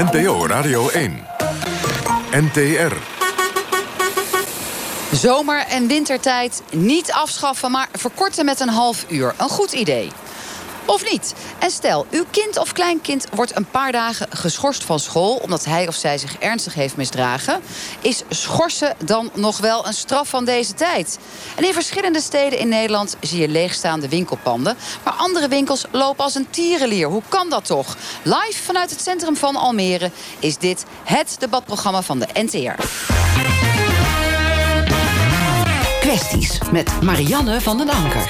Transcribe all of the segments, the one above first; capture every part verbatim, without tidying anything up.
N P O Radio één. N T R. Zomer- en wintertijd niet afschaffen, maar verkorten met een half uur. Een goed idee. Of niet? En stel, uw kind of kleinkind wordt een paar dagen geschorst van school omdat hij of zij zich ernstig heeft misdragen. Is schorsen dan nog wel een straf van deze tijd? En in verschillende steden in Nederland zie je leegstaande winkelpanden. Maar andere winkels lopen als een tierenlier. Hoe kan dat toch? Live vanuit het centrum van Almere is dit het debatprogramma van de N T R. Kwesties met Marianne van den Anker.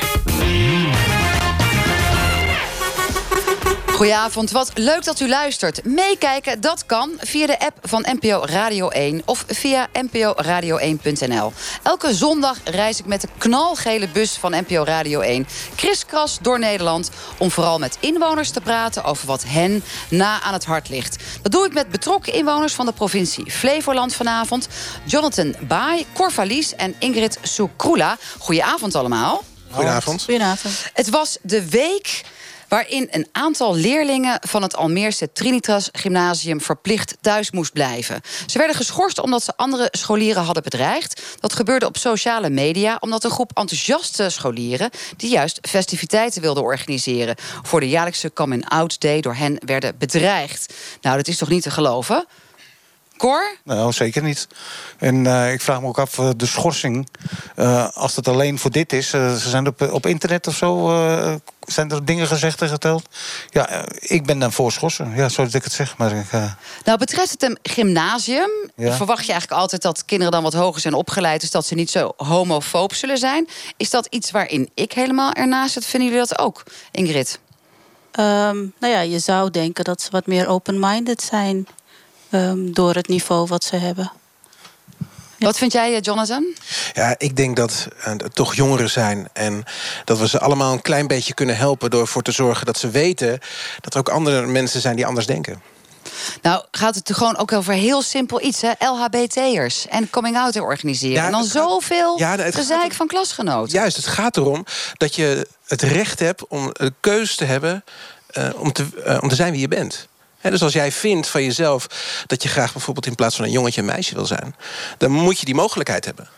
Goedenavond, wat leuk dat u luistert. Meekijken, dat kan via de app van N P O Radio één of via n p o radio één punt n l. Elke zondag reis ik met de knalgele bus van N P O Radio één... kriskras door Nederland om vooral met inwoners te praten... over wat hen na aan het hart ligt. Dat doe ik met betrokken inwoners van de provincie Flevoland vanavond. Jonathan Baai, Cor Valies en Ingrid Soekroela. Goedenavond allemaal. Goedenavond. Goedenavond. Het was de week... waarin een aantal leerlingen van het Almeerse Trinitas Gymnasium verplicht thuis moest blijven. Ze werden geschorst omdat ze andere scholieren hadden bedreigd. Dat gebeurde op sociale media omdat een groep enthousiaste scholieren... die juist festiviteiten wilden organiseren... voor de jaarlijkse coming-out day door hen werden bedreigd. Nou, dat is toch niet te geloven? Cor? Nou, zeker niet. En uh, ik vraag me ook af, uh, de schorsing... Uh, als dat alleen voor dit is... Uh, ze zijn op, op internet of zo... Uh, zijn er dingen gezegd en geteld? Ja, uh, ik ben dan voor schorsen. Ja, zo dat ik het zeg. Maar ik, uh... Nou, betreft het een gymnasium... Ja. Verwacht je eigenlijk altijd dat kinderen dan wat hoger zijn opgeleid... dus dat ze niet zo homofoob zullen zijn. Is dat iets waarin ik helemaal ernaast zit? Vinden jullie dat ook, Ingrid? Um, nou ja, je zou denken dat ze wat meer open-minded zijn... Um, door het niveau wat ze hebben. Ja. Wat vind jij, Jonathan? Ja, ik denk dat het uh, toch jongeren zijn. En dat we ze allemaal een klein beetje kunnen helpen... door ervoor te zorgen dat ze weten... dat er ook andere mensen zijn die anders denken. Nou, gaat het er gewoon ook over heel simpel iets, hè? L H B T'ers en coming-out te organiseren. Ja, en dan zoveel ja, gezeik van klasgenoten. Juist, het gaat erom dat je het recht hebt om de keuze te hebben... Uh, om, te, uh, om te zijn wie je bent. He, dus als jij vindt van jezelf dat je graag bijvoorbeeld... in plaats van een jongetje een meisje wil zijn... dan moet je die mogelijkheid hebben.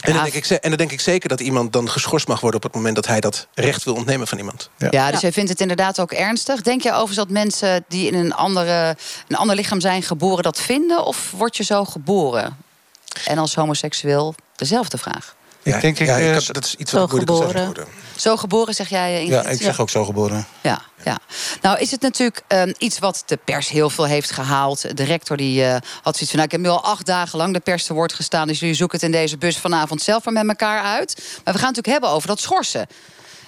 En dan, denk ik, en dan denk ik zeker dat iemand dan geschorst mag worden... op het moment dat hij dat recht wil ontnemen van iemand. Ja, ja dus jij vindt het inderdaad ook ernstig. Denk je overigens dat mensen die in een, andere, een ander lichaam zijn geboren dat vinden? Of word je zo geboren? En als homoseksueel dezelfde vraag. Ja, ik denk ik, ja, ik had, dat is iets wat moeilijk gezegd worden. Zo geboren, zeg jij, Ingrid? Ja, ik zeg ja. ook zo geboren. Ja, ja. Nou is het natuurlijk um, iets wat de pers heel veel heeft gehaald. De rector die uh, had zoiets van... Nou, ik heb nu al acht dagen lang de pers te woord gestaan... dus jullie zoeken het in deze bus vanavond zelf maar met elkaar uit. Maar we gaan het natuurlijk hebben over dat schorsen.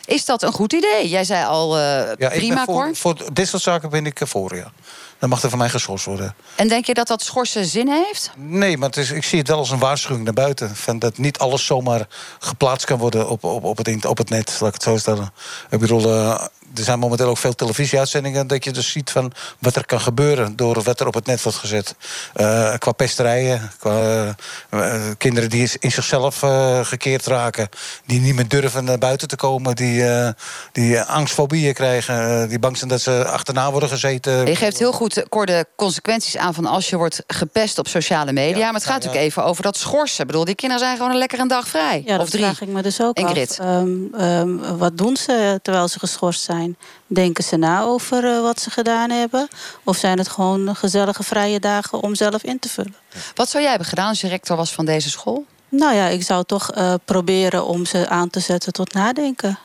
Is dat een goed idee? Jij zei al uh, ja, prima, voor, Cor. Voor dit soort zaken ben ik voor, ja. Dan mag er van mij geschorst worden. En denk je dat dat schorsen zin heeft? Nee, maar het is, ik zie het wel als een waarschuwing naar buiten. Van dat niet alles zomaar geplaatst kan worden op, op, op, het, op het net. Laat ik het zo stellen. Ik bedoel, uh, er zijn momenteel ook veel televisieuitzendingen... dat je dus ziet van wat er kan gebeuren door wat er op het net wordt gezet. Uh, qua pesterijen, qua uh, kinderen die in zichzelf uh, gekeerd raken... die niet meer durven naar buiten te komen... die, uh, die angstfobieën krijgen, uh, die bang zijn dat ze achterna worden gezeten. Je geeft heel goed... Cor, de consequenties aan van als je wordt gepest op sociale media. Ja, maar het gaat ja, ja. natuurlijk even over dat schorsen. Ik bedoel, die kinderen zijn gewoon een lekkere dag vrij. Ja, of dat drie. vraag ik me dus ook af. Um, um, wat doen ze terwijl ze geschorst zijn? Denken ze na over uh, wat ze gedaan hebben? Of zijn het gewoon gezellige vrije dagen om zelf in te vullen? Wat zou jij hebben gedaan als je rector was van deze school? Nou ja, ik zou toch uh, proberen om ze aan te zetten tot nadenken.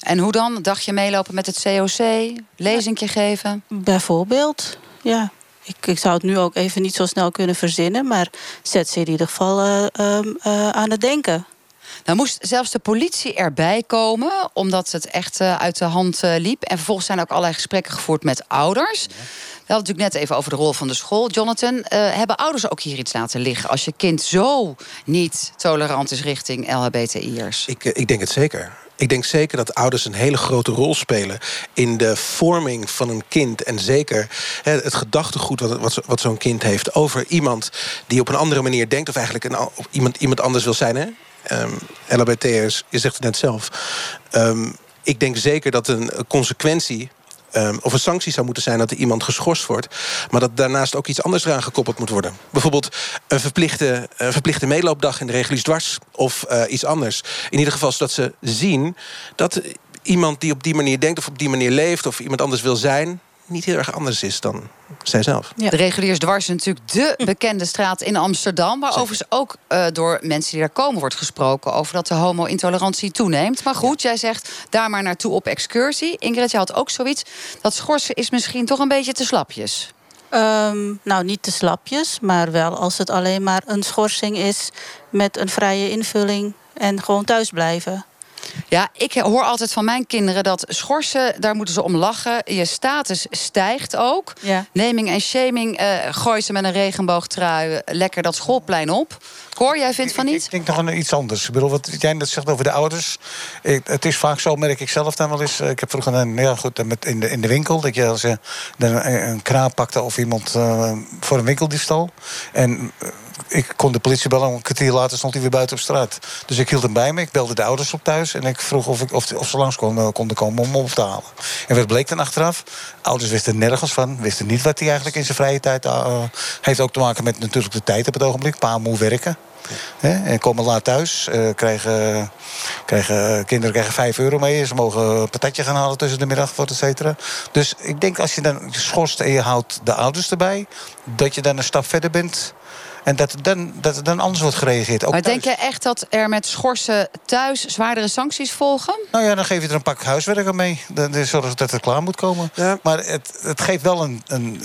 En hoe dan? Een dagje meelopen met het C O C? Lezingje geven? Bijvoorbeeld, ja. Ik, ik zou het nu ook even niet zo snel kunnen verzinnen... maar zet ze in ieder geval uh, uh, uh, aan het denken. Nou moest zelfs de politie erbij komen... omdat het echt uh, uit de hand uh, liep. En vervolgens zijn ook allerlei gesprekken gevoerd met ouders. Ja. We hadden het natuurlijk net even over de rol van de school. Jonathan, uh, hebben ouders ook hier iets laten liggen... als je kind zo niet tolerant is richting L H B T I'ers? Ik, uh, ik denk het zeker. Ik denk zeker dat ouders een hele grote rol spelen... in de vorming van een kind. En zeker het gedachtegoed wat zo'n kind heeft... over iemand die op een andere manier denkt... of eigenlijk een, of iemand, iemand anders wil zijn. Hè? Um, L H B T'ers, je zegt het net zelf. Um, ik denk zeker dat een consequentie... Um, of een sanctie zou moeten zijn dat er iemand geschorst wordt. Maar dat daarnaast ook iets anders eraan gekoppeld moet worden. Bijvoorbeeld een verplichte, een verplichte meeloopdag in de Reguliersdwars. Of uh, iets anders. In ieder geval zodat ze zien dat iemand die op die manier denkt of op die manier leeft of iemand anders wil zijn, niet heel erg anders is dan zijzelf. Ja. De Reguliersdwars is natuurlijk de bekende straat in Amsterdam, maar overigens ook uh, door mensen die daar komen wordt gesproken over dat de homo-intolerantie toeneemt. Maar goed, ja. Jij zegt daar maar naartoe op excursie. Ingrid, jij had ook zoiets. Dat schorsen is misschien toch een beetje te slapjes. Um, nou, niet te slapjes, maar wel als het alleen maar een schorsing is met een vrije invulling en gewoon thuis blijven. Ja, ik hoor altijd van mijn kinderen dat schorsen, daar moeten ze om lachen. Je status stijgt ook. Ja. Naming en shaming, uh, gooi ze met een regenboogtrui lekker dat schoolplein op. Cor, jij vindt van niet? Ik, ik denk nog aan iets anders. Ik bedoel, wat jij net zegt over de ouders. Ik, het is vaak zo, merk ik zelf dan wel eens. Ik heb vroeger een, ja goed, met in, de, in de winkel... dat je als je een, een kraan pakte of iemand uh, voor een winkeldiefstal. En uh, ik kon de politie bellen, een kwartier later stond hij weer buiten op straat. Dus ik hield hem bij me, ik belde de ouders op thuis en ik vroeg of, ik, of, of ze langs konden, konden komen om hem op te halen. En wat bleek dan achteraf? Ouders wisten nergens van, wisten niet wat hij eigenlijk in zijn vrije tijd... Uh, heeft ook te maken met natuurlijk de tijd op het ogenblik. Pa moet werken. He, en komen laat thuis, uh, krijgen, krijgen, kinderen krijgen vijf euro mee. Ze mogen een patatje gaan halen tussen de middag, et cetera. Dus ik denk als je dan schorst en je houdt de ouders erbij, dat je dan een stap verder bent. En dat er dan, dat er dan anders wordt gereageerd. Ook maar thuis. Denk je echt dat er met schorsen thuis zwaardere sancties volgen? Nou ja, dan geef je er een pak huiswerk aan mee. Dan zorg dat het klaar moet komen. Ja. Maar het, het geeft wel een, een...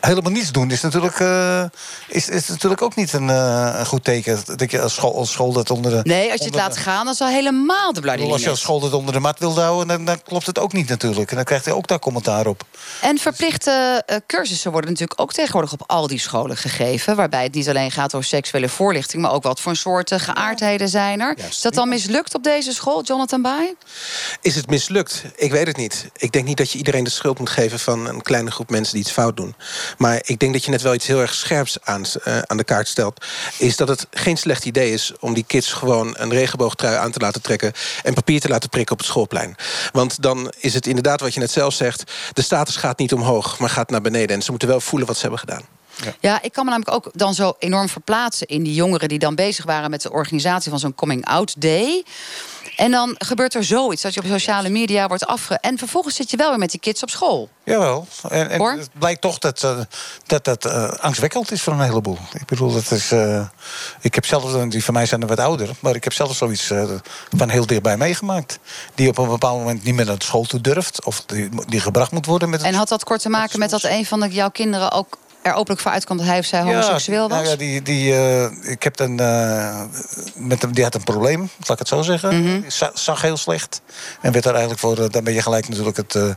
Helemaal niets doen is natuurlijk, uh, is, is natuurlijk ook niet een uh, goed teken. Dat je als school, als school dat onder de... Nee, als je het laat de, gaan, dan zal helemaal de blauwe linie. Als je als school dat onder de mat wil houden, dan, dan klopt het ook niet natuurlijk. En dan krijgt hij ook daar commentaar op. En verplichte uh, cursussen worden natuurlijk ook tegenwoordig op al die scholen gegeven, waarbij het niet alleen gaat over seksuele voorlichting, maar ook wat voor soorten geaardheden zijn er. Juist. Is dat dan mislukt op deze school, Jonathan Baai? Is het mislukt? Ik weet het niet. Ik denk niet dat je iedereen de schuld moet geven van een kleine groep mensen die iets fout doen. Maar ik denk dat je net wel iets heel erg scherps aan, uh, aan de kaart stelt. Is dat het geen slecht idee is om die kids gewoon een regenboogtrui aan te laten trekken en papier te laten prikken op het schoolplein. Want dan is het inderdaad wat je net zelf zegt, de status gaat niet omhoog, maar gaat naar beneden. En ze moeten wel voelen wat ze hebben gedaan. Ja. Ja, ik kan me namelijk ook dan zo enorm verplaatsen in die jongeren die dan bezig waren met de organisatie van zo'n coming-out day. En dan gebeurt er zoiets, dat je op sociale media wordt afge... en vervolgens zit je wel weer met die kids op school. Jawel. En, en het blijkt toch dat uh, dat, dat uh, angstwekkend is voor een heleboel. Ik bedoel, dat is... Uh, ik heb zelf, die van mij zijn er wat ouder, maar ik heb zelf zoiets uh, van heel dichtbij meegemaakt. Die op een bepaald moment niet meer naar de school toe durft, of die, die gebracht moet worden. Met het, en had dat kort te maken met dat een van de, jouw kinderen ook er openlijk voor uitkwam dat hij of zij homoseksueel was? Ja, nou ja, die, die, uh, ik heb dan, uh, met hem, die had een probleem, laat ik het zo zeggen. Mm-hmm. Z- zag heel slecht. En werd daar eigenlijk voor, uh, dan ben je gelijk natuurlijk het, uh,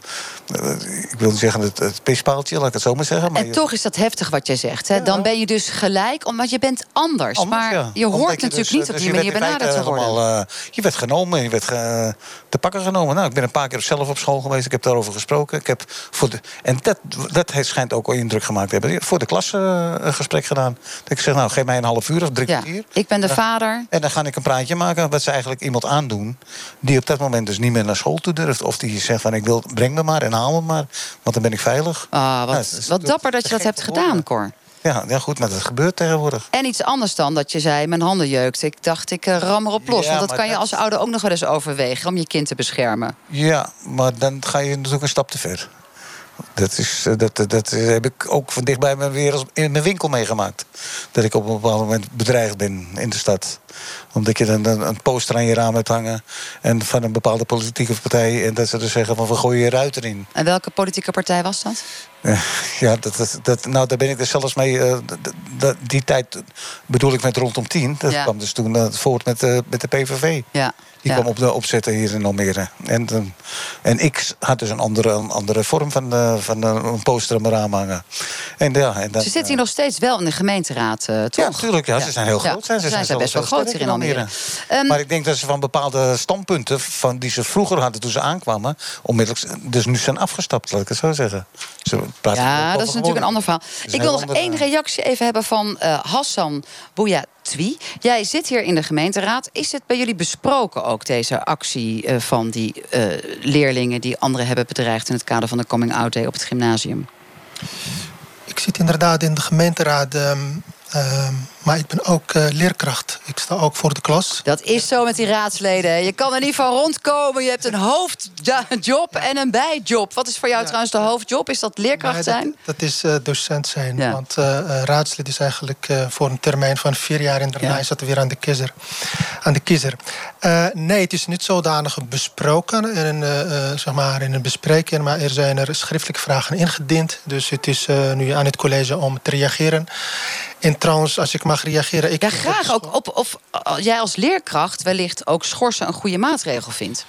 ik wil niet zeggen het, het pispaaltje, laat ik het zo maar zeggen. Maar en je, toch is dat heftig wat jij zegt. Hè? Ja. Dan ben je dus gelijk, omdat je bent anders. anders maar ja. je hoort je natuurlijk dus, niet op dus die manier benaderd te worden. Allemaal, uh, je werd genomen, je werd ge, te pakken genomen. Nou, ik ben een paar keer zelf op school geweest, ik heb daarover gesproken. Ik heb voor de, en dat, dat schijnt ook al indruk gemaakt te hebben. Voor de klas uh, een gesprek gedaan. Dat ik zeg, nou, geef mij een half uur of drie kwartier. Ja, ik ben de vader. En dan ga ik een praatje maken wat ze eigenlijk iemand aandoen die op dat moment dus niet meer naar school toe durft. Of die zegt van, ik wil, breng me maar en haal me maar, want dan ben ik veilig. Ah, wat, nou, het is, wat dapper dat je dat hebt gedaan, Cor. Ja, ja, goed, maar dat gebeurt tegenwoordig. En iets anders dan dat je zei, mijn handen jeukt. Ik dacht, ik uh, ram erop los. Ja, want dat kan je als ouder ook nog wel eens overwegen om je kind te beschermen. Ja, maar dan ga je natuurlijk een stap te ver. Dat, is, dat, dat heb ik ook van dichtbij mijn wereld, in mijn winkel meegemaakt. Dat ik op een bepaald moment bedreigd ben in de stad. Omdat je dan een, een poster aan je raam hebt hangen. En van een bepaalde politieke partij. En dat ze dus zeggen van, we gooien je ruit erin. En welke politieke partij was dat? Ja, dat, dat, dat, nou, daar ben ik dus zelfs mee. Uh, dat, dat, die tijd bedoel ik met rondom tien. Dat ja. kwam dus toen uh, voort met, uh, met de P V V. Ja. Die ja. kwam op de opzetten hier in Almere. En, uh, en ik had dus een andere, een andere vorm van, uh, van uh, een poster aan mijn raam hangen. En, ja, en dan, ze zitten hier nog steeds wel in de gemeenteraad, uh, toch? Ja, natuurlijk. Ja, ja. Ze zijn heel groot. Ja. Zijn. Ze, ze zijn, zijn best wel groot hier in Almere. Um, maar ik denk dat ze van bepaalde standpunten van die ze vroeger hadden toen ze aankwamen, onmiddellijk dus nu zijn afgestapt, laat ik het zo zeggen. Ja, dat is natuurlijk een ander verhaal. Ik wil nog één reactie even hebben van uh, Hassan Buyatui. Jij zit hier in de gemeenteraad. Is het bij jullie besproken ook, deze actie uh, van die uh, leerlingen die anderen hebben bedreigd in het kader van de Coming Out Day op het gymnasium? Ik zit inderdaad in de gemeenteraad. Um... Uh, maar ik ben ook uh, leerkracht. Ik sta ook voor de klas. Dat is zo met die raadsleden. Je kan er niet van rondkomen. Je hebt een hoofdjob en een bijjob. Wat is voor jou ja. trouwens de hoofdjob? Is dat leerkracht nee, zijn? Dat, dat is uh, docent zijn. Ja. Want uh, raadslid is eigenlijk uh, voor een termijn van vier jaar... en daarna ja. is dat weer aan de kiezer. Aan de kiezer. Uh, nee, het is niet zodanig besproken in een, uh, zeg maar in een bespreking... maar er zijn er schriftelijke vragen ingediend. Dus het is uh, nu aan het college om te reageren... En trouwens, als ik mag reageren... Ik ja, graag ook op of jij als leerkracht wellicht ook schorsen een goede maatregel vindt.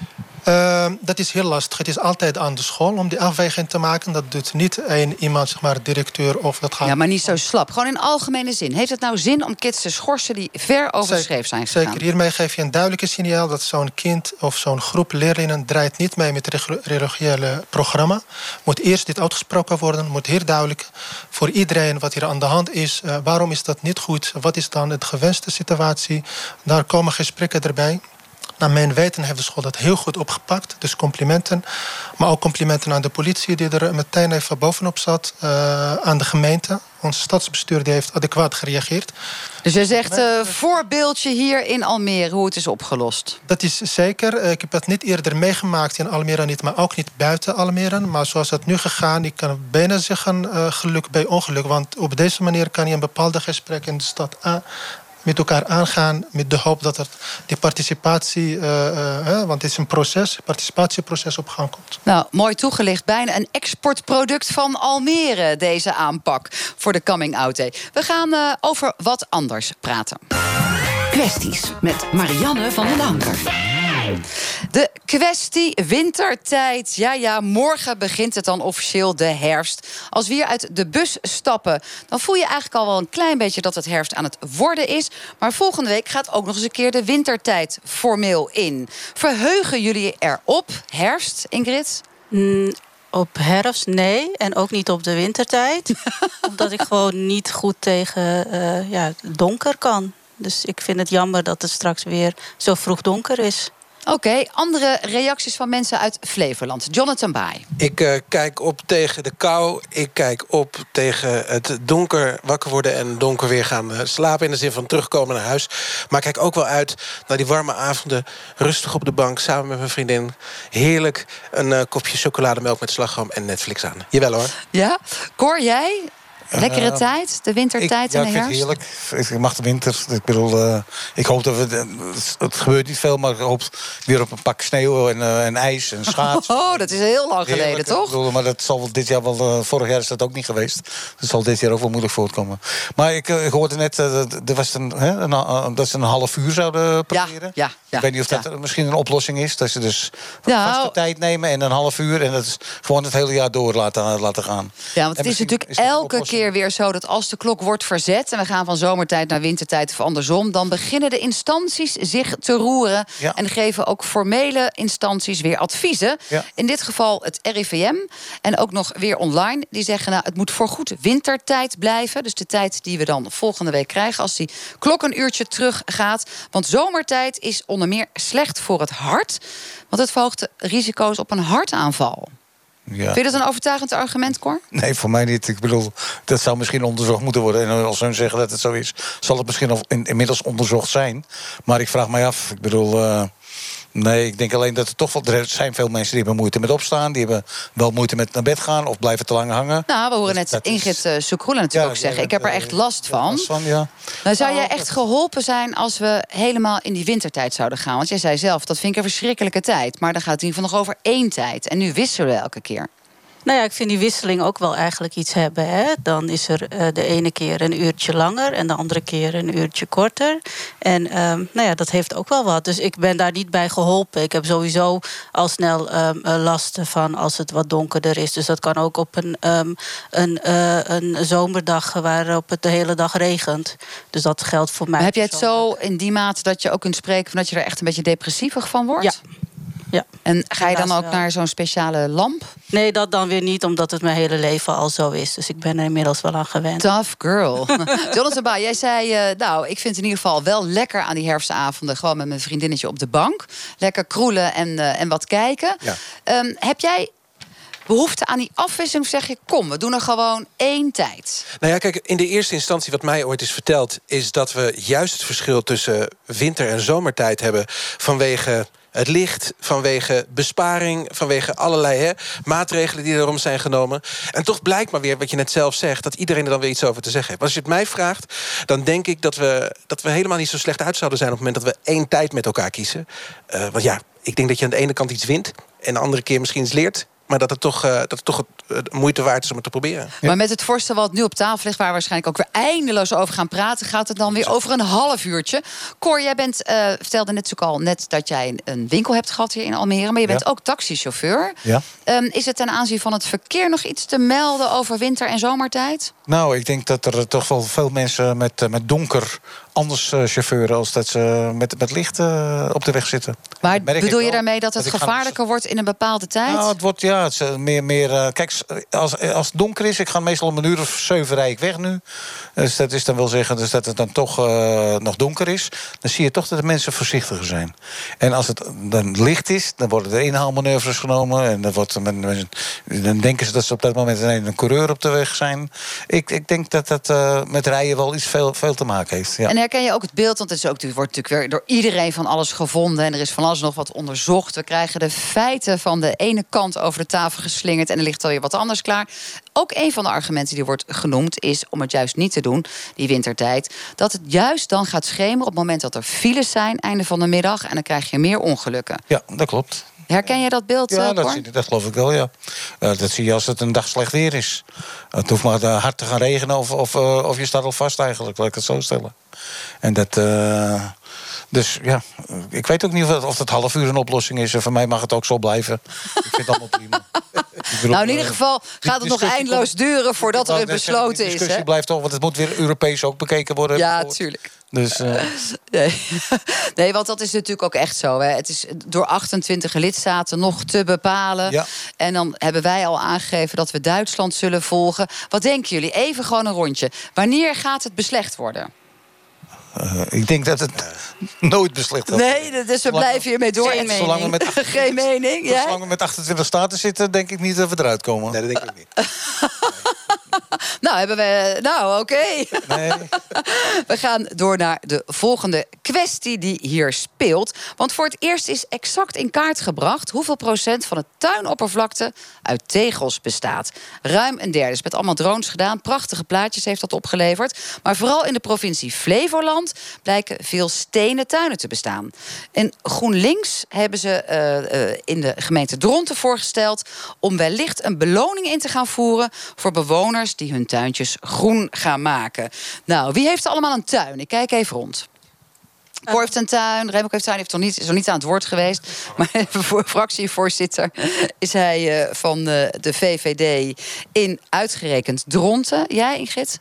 Uh, dat is heel lastig. Het is altijd aan de school om die afweging te maken. Dat doet niet één iemand, zeg maar, directeur of dat gaat... Ja, maar niet zo slap. Gewoon in algemene zin. Heeft het nou zin om kids te schorsen die ver over de schreef zijn gegaan? Zeker. Hiermee geef je een duidelijke signaal dat zo'n kind of zo'n groep leerlingen... draait niet mee met het religieuze programma. Moet eerst dit uitgesproken worden. Moet heel duidelijk voor iedereen wat hier aan de hand is. Uh, waarom is dat niet goed? Wat is dan de gewenste situatie? Daar komen gesprekken erbij. Naar mijn weten heeft de school dat heel goed opgepakt. Dus complimenten. Maar ook complimenten aan de politie die er meteen even bovenop zat. Uh, aan de gemeente. Ons stadsbestuur die heeft adequaat gereageerd. Dus jij zegt een uh, voorbeeldje hier in Almere hoe het is opgelost. Dat is zeker. Ik heb dat niet eerder meegemaakt in Almere niet, maar ook niet buiten Almere. Maar zoals dat nu gegaan, ik kan bijna zeggen uh, geluk bij ongeluk. Want op deze manier kan je een bepaalde gesprek in de stad A... met elkaar aangaan, met de hoop dat er die participatie... Uh, uh, want het is een proces, participatieproces op gang komt. Nou, mooi toegelicht. Bijna een exportproduct van Almere, deze aanpak voor de Coming Out Day. We gaan uh, over wat anders praten. Kwesties met Marianne van den Anker. De kwestie wintertijd. Ja, ja, morgen begint het dan officieel de herfst. Als we hier uit de bus stappen, dan voel je eigenlijk al wel een klein beetje... dat het herfst aan het worden is. Maar volgende week gaat ook nog eens een keer de wintertijd formeel in. Verheugen jullie erop? Herfst, Ingrid? Mm, op herfst, nee. En ook niet op de wintertijd. Omdat ik gewoon niet goed tegen uh, ja, donker kan. Dus ik vind het jammer dat het straks weer zo vroeg donker is. Oké, okay, andere reacties van mensen uit Flevoland. Jonathan Baai. Ik uh, kijk op tegen de kou. Ik kijk op tegen het donker wakker worden... en donker weer gaan uh, slapen in de zin van terugkomen naar huis. Maar ik kijk ook wel uit naar die warme avonden... rustig op de bank, samen met mijn vriendin. Heerlijk een uh, kopje chocolademelk met slagroom en Netflix aan. Jawel hoor. Ja, Cor, jij... Lekkere uh, tijd, de wintertijd ik, en de herfst? Ja, ik vind het heerlijk. Ik mag de winter. Ik bedoel, uh, ik hoop dat we... Het gebeurt niet veel, maar ik hoop weer op een pak sneeuw en, uh, en ijs en schaats. Oh, dat is heel lang heerlijk, geleden, toch? Bedoel, maar dat zal dit jaar wel... Uh, vorig jaar is dat ook niet geweest. Dat zal dit jaar ook wel moeilijk voortkomen. Maar ik, ik hoorde net uh, er was een, hè, een, uh, dat ze een half uur zouden proberen. Ja, ja, ja, ik weet niet of dat ja. misschien een oplossing is. Dat ze dus ja, vaste tijd nemen en een half uur... en dat is gewoon het hele jaar door laten, laten gaan. Ja, want het is natuurlijk is elke keer... weer zo dat als de klok wordt verzet... en we gaan van zomertijd naar wintertijd of andersom... dan beginnen de instanties zich te roeren... Ja. en geven ook formele instanties weer adviezen. Ja. In dit geval het R I V M en ook nog weer online. Die zeggen, nou, het moet voorgoed wintertijd blijven. Dus de tijd die we dan volgende week krijgen... als die klok een uurtje terug gaat. Want zomertijd is onder meer slecht voor het hart... want het verhoogt de risico's op een hartaanval. Ja. Vind je dat een overtuigend argument, Cor? Nee, voor mij niet. Ik bedoel, dat zou misschien onderzocht moeten worden. En als hun zeggen dat het zo is, zal het misschien al in, inmiddels onderzocht zijn. Maar ik vraag mij af, ik bedoel... Uh... Nee, ik denk alleen dat er toch wel... Er zijn veel mensen die hebben moeite met opstaan. Die hebben wel moeite met naar bed gaan of blijven te lang hangen. Nou, we horen net dat Ingrid uh, Soekroela natuurlijk ja, ook zeggen... ik heb er echt last van. Ja, last van ja. Nou, zou jij echt geholpen zijn als we helemaal in die wintertijd zouden gaan? Want jij zei zelf, dat vind ik een verschrikkelijke tijd. Maar dan gaat het in ieder geval nog over één tijd. En nu wisselen we elke keer. Nou ja, ik vind die wisseling ook wel eigenlijk iets hebben. Hè? Dan is er uh, de ene keer een uurtje langer... en de andere keer een uurtje korter. En uh, nou ja, dat heeft ook wel wat. Dus ik ben daar niet bij geholpen. Ik heb sowieso al snel um, last van als het wat donkerder is. Dus dat kan ook op een, um, een, uh, een zomerdag... waarop het de hele dag regent. Dus dat geldt voor mij. Maar heb jij het zo in die mate dat je ook kunt spreken... van dat je er echt een beetje depressiever van wordt? Ja. Ja. En ga je dan ook naar zo'n speciale lamp? Nee, dat dan weer niet, omdat het mijn hele leven al zo is. Dus ik ben er inmiddels wel aan gewend. Tough girl. Jonathan Baai, jij zei, uh, nou, ik vind het in ieder geval wel lekker aan die herfstavonden... gewoon met mijn vriendinnetje op de bank. Lekker kroelen en, uh, en wat kijken. Ja. Um, heb jij... behoefte aan die afwisseling, zeg je, kom, we doen er gewoon één tijd? Nou ja, kijk, in de eerste instantie wat mij ooit is verteld... is dat we juist het verschil tussen winter- en zomertijd hebben... vanwege het licht, vanwege besparing... vanwege allerlei hè, maatregelen die erom zijn genomen. En toch blijkt maar weer, wat je net zelf zegt... dat iedereen er dan weer iets over te zeggen heeft. Als je het mij vraagt, dan denk ik dat we, dat we helemaal niet zo slecht uit zouden zijn... op het moment dat we één tijd met elkaar kiezen. Uh, want ja, ik denk dat je aan de ene kant iets wint... en de andere keer misschien iets leert... maar dat het toch, uh, dat het toch uh, moeite waard is om het te proberen. Ja. Maar met het voorstel wat nu op tafel ligt... waar we waarschijnlijk ook weer eindeloos over gaan praten... gaat het dan weer over een half uurtje. Cor, jij bent, uh, vertelde net ook al net dat jij een winkel hebt gehad hier in Almere... maar je bent ja. ook taxichauffeur. Ja. Um, is het ten aanzien van het verkeer nog iets te melden... over winter- en zomertijd? Nou, ik denk dat er toch wel veel mensen met, met donker... anders uh, chauffeuren als dat ze met, met licht uh, op de weg zitten. Maar bedoel je daarmee dat het dat gevaarlijker ga... wordt in een bepaalde tijd? Nou, het wordt, ja, het is meer... meer uh, kijk, als, als het donker is, ik ga meestal om een uur of zeven rij ik weg nu. Dus dat is dan wel zeggen dus dat het dan toch uh, nog donker is. Dan zie je toch dat de mensen voorzichtiger zijn. En als het dan licht is, dan worden er inhaalmanoeuvres genomen. En dan, wordt, men, dan denken ze dat ze op dat moment een coureur op de weg zijn. Ik, ik denk dat dat uh, met rijden wel iets veel, veel te maken heeft, ja. En herken je ook het beeld, want het, is ook, het wordt natuurlijk weer door iedereen van alles gevonden... en er is van alles nog wat onderzocht. We krijgen de feiten van de ene kant over de tafel geslingerd... en er ligt alweer wat anders klaar. Ook een van de argumenten die wordt genoemd is, om het juist niet te doen, die wintertijd... dat het juist dan gaat schemeren op het moment dat er files zijn... einde van de middag, en dan krijg je meer ongelukken. Ja, dat klopt. Herken jij dat beeld? Ja, dat, zie, dat geloof ik wel, ja. Uh, dat zie je als het een dag slecht weer is. Het hoeft maar hard te gaan regenen of, of, uh, of je staat al vast eigenlijk, laat ik het zo stellen. En dat... Uh... Dus ja, ik weet ook niet of dat half uur een oplossing is. En voor mij mag het ook zo blijven. Ik vind het allemaal prima. Bedoel, nou, in ieder geval gaat het nog eindeloos duren voordat er het besloten is. De discussie is, blijft toch, want het moet weer Europees ook bekeken worden. Ja, tuurlijk. Dus, uh... nee. nee, want dat is natuurlijk ook echt zo. Hè. Het is door achtentwintig lidstaten nog te bepalen. Ja. En dan hebben wij al aangegeven dat we Duitsland zullen volgen. Wat denken jullie? Even gewoon een rondje. Wanneer gaat het beslecht worden? Uh, ik denk dat het nooit beslecht wordt. Nee, dus we blijven hiermee door. Geen mening. Zolang we met achtentwintig, Geen mening ja? zolang we met achtentwintig staten zitten, denk ik niet dat we eruit komen. Nee, dat denk ik niet. Nou, hebben we... Nou, oké. Okay. Nee. We gaan door naar de volgende kwestie die hier speelt. Want voor het eerst is exact in kaart gebracht... hoeveel procent van het tuinoppervlakte uit tegels bestaat. Ruim een derde. Is met allemaal drones gedaan. Prachtige plaatjes heeft dat opgeleverd. Maar vooral in de provincie Flevoland... blijken veel stenen tuinen te bestaan. En GroenLinks hebben ze uh, uh, in de gemeente Dronten voorgesteld... om wellicht een beloning in te gaan voeren... voor bewoners die hun tuintjes groen gaan maken. Nou, wie heeft allemaal een tuin? Ik kijk even rond. Cor heeft een tuin, Remco heeft tuin, heeft nog niet, is nog niet aan het woord geweest. Maar voor fractievoorzitter is hij uh, van uh, de V V D in uitgerekend Dronten. Jij, Ingrid?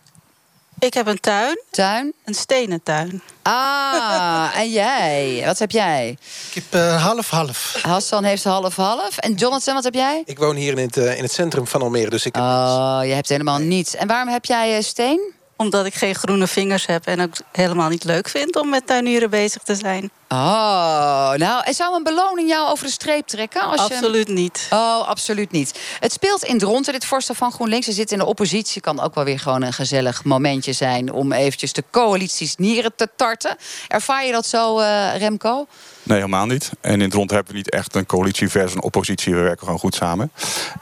Ik heb een tuin. Tuin? Een stenen tuin. Ah, en jij? Wat heb jij? Ik heb half-half. Uh, Hassan heeft half-half. En Jonathan, wat heb jij? Ik woon hier in het, uh, in het centrum van Almere, dus ik heb Oh, niets. Je hebt helemaal nee. niets. En waarom heb jij uh, steen? Omdat ik geen groene vingers heb en ook helemaal niet leuk vind om met tuinieren bezig te zijn. Oh, nou, en zou een beloning jou over de streep trekken? Als absoluut je... niet. Oh, absoluut niet. Het speelt in Dronten, dit voorstel van GroenLinks. Ze zit in de oppositie, kan ook wel weer gewoon een gezellig momentje zijn... om eventjes de coalities nieren te tarten. Ervaar je dat zo, uh, Remco? Nee, helemaal niet. En in Dronten hebben we niet echt een coalitie versus een oppositie. We werken gewoon goed samen.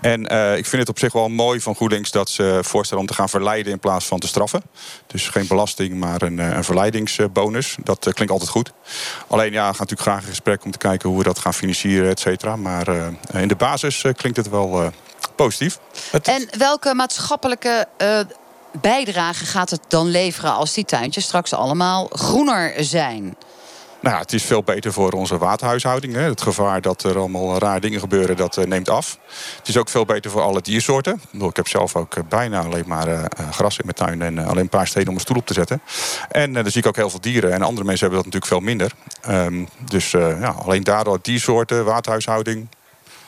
En uh, ik vind het op zich wel mooi van GroenLinks... dat ze voorstellen om te gaan verleiden in plaats van te straffen. Dus geen belasting, maar een, een verleidingsbonus. Dat uh, klinkt altijd goed. Alleen ja, we gaan natuurlijk graag in gesprek om te kijken... hoe we dat gaan financieren, et cetera. Maar uh, in de basis uh, klinkt het wel uh, positief. En welke maatschappelijke... Uh... bijdrage gaat het dan leveren als die tuintjes straks allemaal groener zijn? Nou ja, het is veel beter voor onze waterhuishouding. Hè. Het gevaar dat er allemaal raar dingen gebeuren, dat uh, neemt af. Het is ook veel beter voor alle diersoorten. Ik heb zelf ook uh, bijna alleen maar uh, gras in mijn tuin en uh, alleen een paar steden om een stoel op te zetten. En uh, dan zie ik ook heel veel dieren. En andere mensen hebben dat natuurlijk veel minder. Um, dus uh, ja, alleen daardoor diersoorten, waterhuishouding...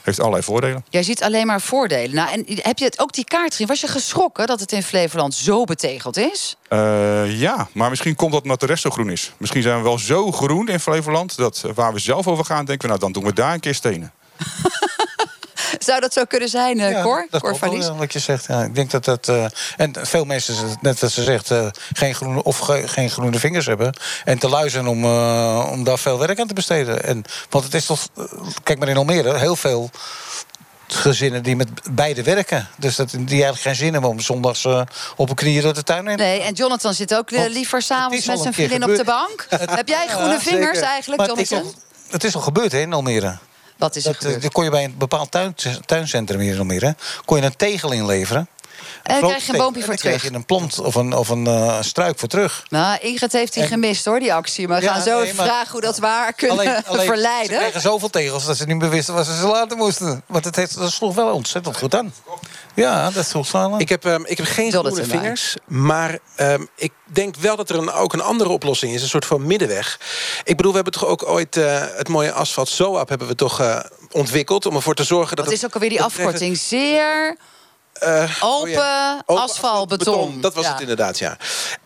heeft allerlei voordelen. Jij ziet alleen maar voordelen. Nou, en heb je het ook die kaart gezien? Was je geschrokken dat het in Flevoland zo betegeld is? Uh, ja, maar misschien komt dat omdat de rest zo groen is. Misschien zijn we wel zo groen in Flevoland... dat waar we zelf over gaan, denken we... nou, dan doen we daar een keer stenen. Zou dat zo kunnen zijn, ja, Cor? Dat Cor klopt, wel, wat je zegt. Ja, ik denk dat dat... Uh, en veel mensen, net wat ze zegt... Uh, geen groene, of ge, geen groene vingers hebben. En te luisteren om, uh, om daar veel werk aan te besteden. En, want het is toch... Uh, kijk maar in Almere, heel veel... gezinnen die met beide werken. Dus dat, die eigenlijk geen zin hebben om zondags uh, op een knieën door de tuin heen. Nee, en Jonathan zit ook uh, liever s'avonds met zijn vriendin op de bank. Heb jij groene ja, vingers zeker. Eigenlijk, Jonathan? Het, het is al gebeurd hè, in Almere. Wat is er dat, gebeurd? Dan kon je bij een bepaald tuin, tuincentrum hier in Almere... kon je een tegel inleveren. En dan krijg je een boompje voor terug. Dan krijg je een plant of een, of een uh, struik voor terug. Nou, Ingrid heeft die en... gemist, hoor, die actie. Maar we ja, gaan zo nee, maar... vragen hoe dat waar kunnen alleen, alleen, verleiden. Ze krijgen zoveel tegels dat ze niet meer wisten waar ze ze laten moesten. Want het heeft, dat sloeg wel ontzettend goed aan. Ja, dat sloeg slaan. Ik heb, um, ik heb geen groene vingers. Maar um, ik denk wel dat er een, ook een andere oplossing is. Een soort van middenweg. Ik bedoel, we hebben toch ook ooit uh, het mooie asfalt Zoab... hebben we toch uh, ontwikkeld om ervoor te zorgen... dat, dat het is ook alweer die afkorting. Zeer... Uh, open, oh ja. Open asfaltbeton. Beton, dat was ja. het inderdaad, ja.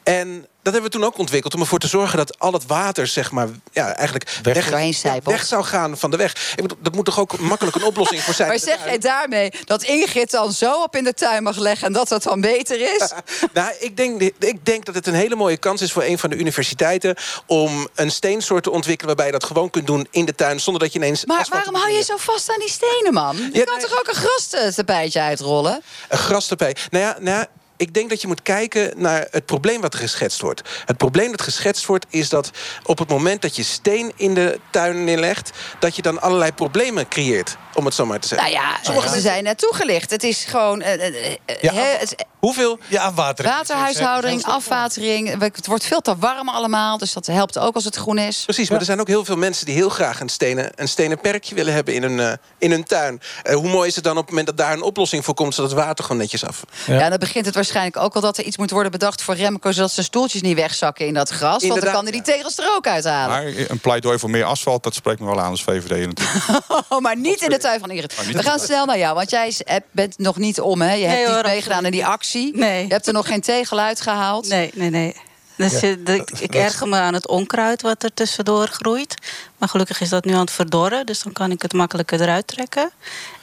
En dat hebben we toen ook ontwikkeld om ervoor te zorgen... dat al het water, zeg maar, ja, eigenlijk weg, weg, ja, weg zou gaan van de weg. Ik bedoel, dat moet toch ook makkelijk een oplossing voor zijn. Maar zeg jij daarmee dat Ingrid dan zo op in de tuin mag leggen... en dat dat dan beter is? nou, ik denk, ik denk dat het een hele mooie kans is voor een van de universiteiten... om een steensoort te ontwikkelen waarbij je dat gewoon kunt doen in de tuin... zonder dat je ineens... Maar waarom hou je zo vast aan die stenen, man? Je ja, kan nee. toch ook een grastapijtje uitrollen? Een grastapijt. Nou ja... Nou ja ik denk dat je moet kijken naar het probleem wat er geschetst wordt. Het probleem dat geschetst wordt is dat op het moment dat je steen in de tuin neerlegt... dat je dan allerlei problemen creëert, om het zo maar te zeggen. Nou ja, Sommige ze zijn net toegelicht. Het is gewoon... Uh, uh, ja, he, het, hoeveel? Ja, waterhuishouding, afwatering. Het wordt veel te warm allemaal, dus dat helpt ook als het groen is. Precies, maar er zijn ook heel veel mensen die heel graag een stenen, een stenen perkje willen hebben in hun, uh, in hun tuin. Uh, hoe mooi is het dan op het moment dat daar een oplossing voor komt... zodat het water gewoon netjes af... Ja, ja dan begint het waarschijnlijk ook al dat er iets moet worden bedacht voor Remco... zodat zijn stoeltjes niet wegzakken in dat gras. Inderdaad, want dan kan hij die tegels er ook uithalen. Maar een pleidooi voor meer asfalt, dat spreekt me wel aan als V V D natuurlijk. maar niet in de tuin van Ingrid. We gaan snel naar jou, want jij bent nog niet om, hè? Je hebt nee, hoor, niet meegedaan in die actie. Nee. Je hebt er nog geen tegel uitgehaald. Nee, nee, nee. Dus ja, de, ik erger me aan het onkruid wat er tussendoor groeit. Maar gelukkig is dat nu aan het verdorren. Dus dan kan ik het makkelijker eruit trekken.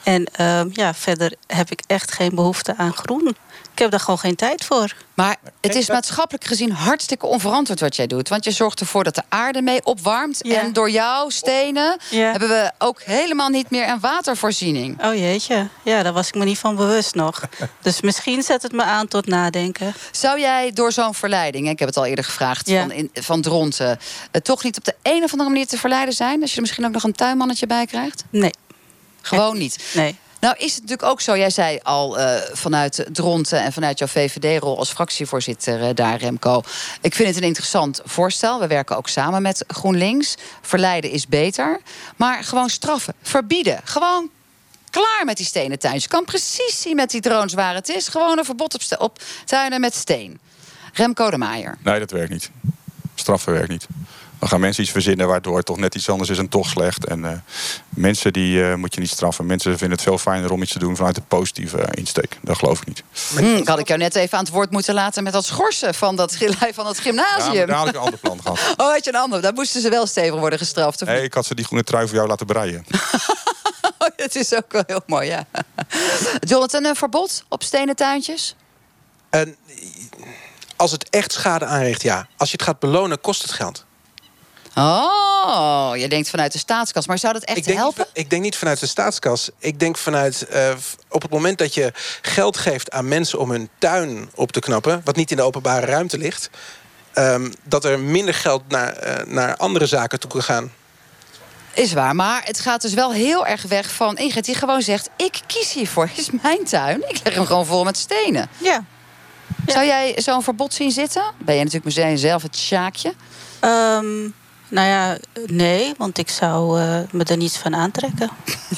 En uh, ja, verder heb ik echt geen behoefte aan groen. Ik heb daar gewoon geen tijd voor. Maar het is maatschappelijk gezien hartstikke onverantwoord wat jij doet. Want je zorgt ervoor dat de aarde mee opwarmt. Ja. En door jouw stenen ja. hebben we ook helemaal niet meer een watervoorziening. Oh jeetje, ja, daar was ik me niet van bewust nog. Dus misschien zet het me aan tot nadenken. Zou jij door zo'n verleiding, ik heb het al eerder gevraagd, ja. van, in, van Dronten... het toch niet op de een of andere manier te verleiden zijn? Als je er misschien ook nog een tuinmannetje bij krijgt? Nee. Gewoon niet? Nee. Nou is het natuurlijk ook zo, jij zei al uh, vanuit Dronten... en vanuit jouw V V D-rol als fractievoorzitter uh, daar, Remco. Ik vind het een interessant voorstel. We werken ook samen met GroenLinks. Verleiden is beter. Maar gewoon straffen, verbieden. Gewoon klaar met die stenen tuins. Je kan precies zien met die drones waar het is. Gewoon een verbod op, op tuinen met steen. Remco de Maaier. Nee, dat werkt niet. Straffen werkt niet. Dan gaan mensen iets verzinnen waardoor het toch net iets anders is en toch slecht. En uh, mensen die uh, moet je niet straffen. Mensen vinden het veel fijner om iets te doen vanuit de positieve uh, insteek. Dat geloof ik niet. Hmm, had ik jou net even aan het woord moeten laten met dat schorsen van dat van het gymnasium. Ja, daar had ik een ander plan gehad. Oh, had je een ander? Daar moesten ze wel stevig worden gestraft. Of... Nee, ik had ze die groene trui voor jou laten breien. Het is ook wel heel mooi, ja. Jonathan, een verbod op stenen tuintjes? En, als het echt schade aanricht, ja. Als je het gaat belonen, kost het geld. Oh, je denkt vanuit de staatskas. Maar zou dat echt ik denk helpen? Niet, ik denk niet vanuit de staatskas. Ik denk vanuit... Uh, op het moment dat je geld geeft aan mensen om hun tuin op te knappen... wat niet in de openbare ruimte ligt... Um, dat er minder geld naar, uh, naar andere zaken toe kan gaan. Is waar, maar het gaat dus wel heel erg weg van Ingrid... die gewoon zegt, ik kies hiervoor. Het is mijn tuin. Ik leg hem gewoon vol met stenen. Ja. Ja. Zou jij zo'n verbod zien zitten? Ben jij natuurlijk meteen zelf het sjaakje? Um... Nou ja, nee, want ik zou uh, me er niets van aantrekken.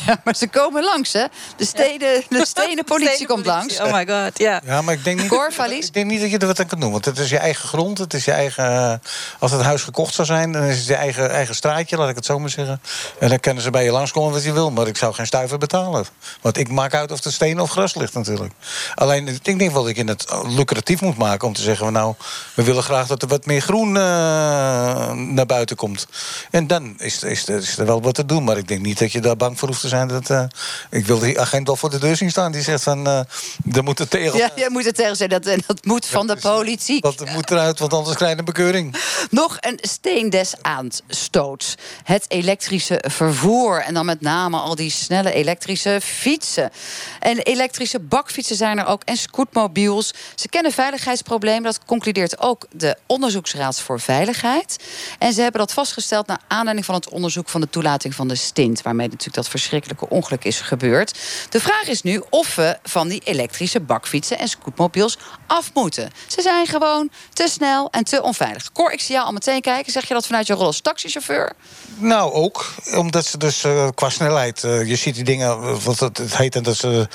Ja, maar ze komen langs, hè? De steden, ja. de stedenpolitie steden komt langs. Oh my god, ja. Ja, maar ik denk niet, dat, ik denk niet dat je er wat aan kunt doen. Want het is je eigen grond, het is je eigen... Uh, als het huis gekocht zou zijn, dan is het je eigen, eigen straatje, laat ik het zo maar zeggen. En dan kunnen ze bij je langskomen wat je wil. Maar ik zou geen stuiver betalen. Want ik maak uit of het steen of gras ligt natuurlijk. Alleen, ik denk wel dat je het lucratief moet maken om te zeggen... nou, we willen graag dat er wat meer groen uh, naar buiten komt. En dan is, is, is er wel wat te doen. Maar ik denk niet dat je daar bang voor hoeft te zijn. Dat, uh, ik wil die agent wel voor de deur zien staan. Die zegt van, uh, daar moet de tegel... Ja, je moet het tegen zijn. Dat, dat moet van dat de politie. Dat, dat moet eruit, want anders krijg je een bekeuring. Nog een steen des aanstoots. Het elektrische vervoer. En dan met name al die snelle elektrische fietsen. En elektrische bakfietsen zijn er ook. En scootmobiels. Ze kennen veiligheidsproblemen. Dat concludeert ook de Onderzoeksraad voor Veiligheid. En ze hebben dat vastgesteld naar aanleiding van het onderzoek van de toelating van de stint. Waarmee natuurlijk dat verschrikkelijke ongeluk is gebeurd. De vraag is nu of we van die elektrische bakfietsen en scootmobiels af moeten. Ze zijn gewoon te snel en te onveilig. Cor, ik zie jou al meteen kijken. Zeg je dat vanuit je rol als taxichauffeur? Nou, ook. Omdat ze dus uh, qua snelheid... Uh, je ziet die dingen, wat het, het heet... dat ze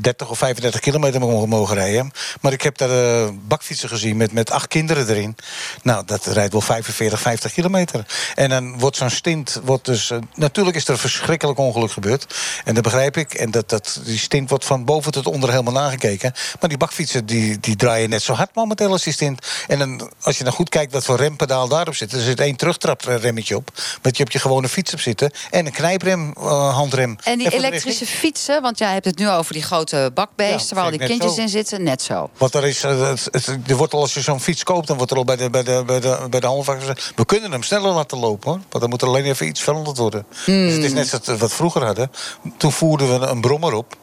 dertig of vijfendertig kilometer mogen rijden. Maar ik heb daar uh, bakfietsen gezien met, met acht kinderen erin. Nou, dat rijdt wel vijfenveertig, vijftig kilometer. En dan wordt zo'n stint... Wordt dus, uh, natuurlijk is er een verschrikkelijk ongeluk gebeurd. En dat begrijp ik. En dat, dat, die stint wordt van boven tot onder helemaal nagekeken. Maar die bakfietsen die, die draaien net zo hard momenteel als die stint. En dan, als je nou goed kijkt wat voor rempedaal daarop zit... er zit één terugtrapremmetje op. Wat je op je gewone fiets op zitten. En een knijprem, uh, handrem. En die en elektrische fietsen, want jij hebt het nu over die grote bakbeesten... Ja, waar al die kindjes zo in zitten, net zo. Want er is, uh, het, het, er wordt al, als je zo'n fiets koopt... dan wordt er al bij de, bij de, bij de, bij de handelvakker gezegd... we kunnen hem sneller laten lopen, hoor. Want dan moet er alleen even iets veranderd worden. Hmm. Dus het is net zoals wat vroeger hadden. Toen voerden we een brommer op.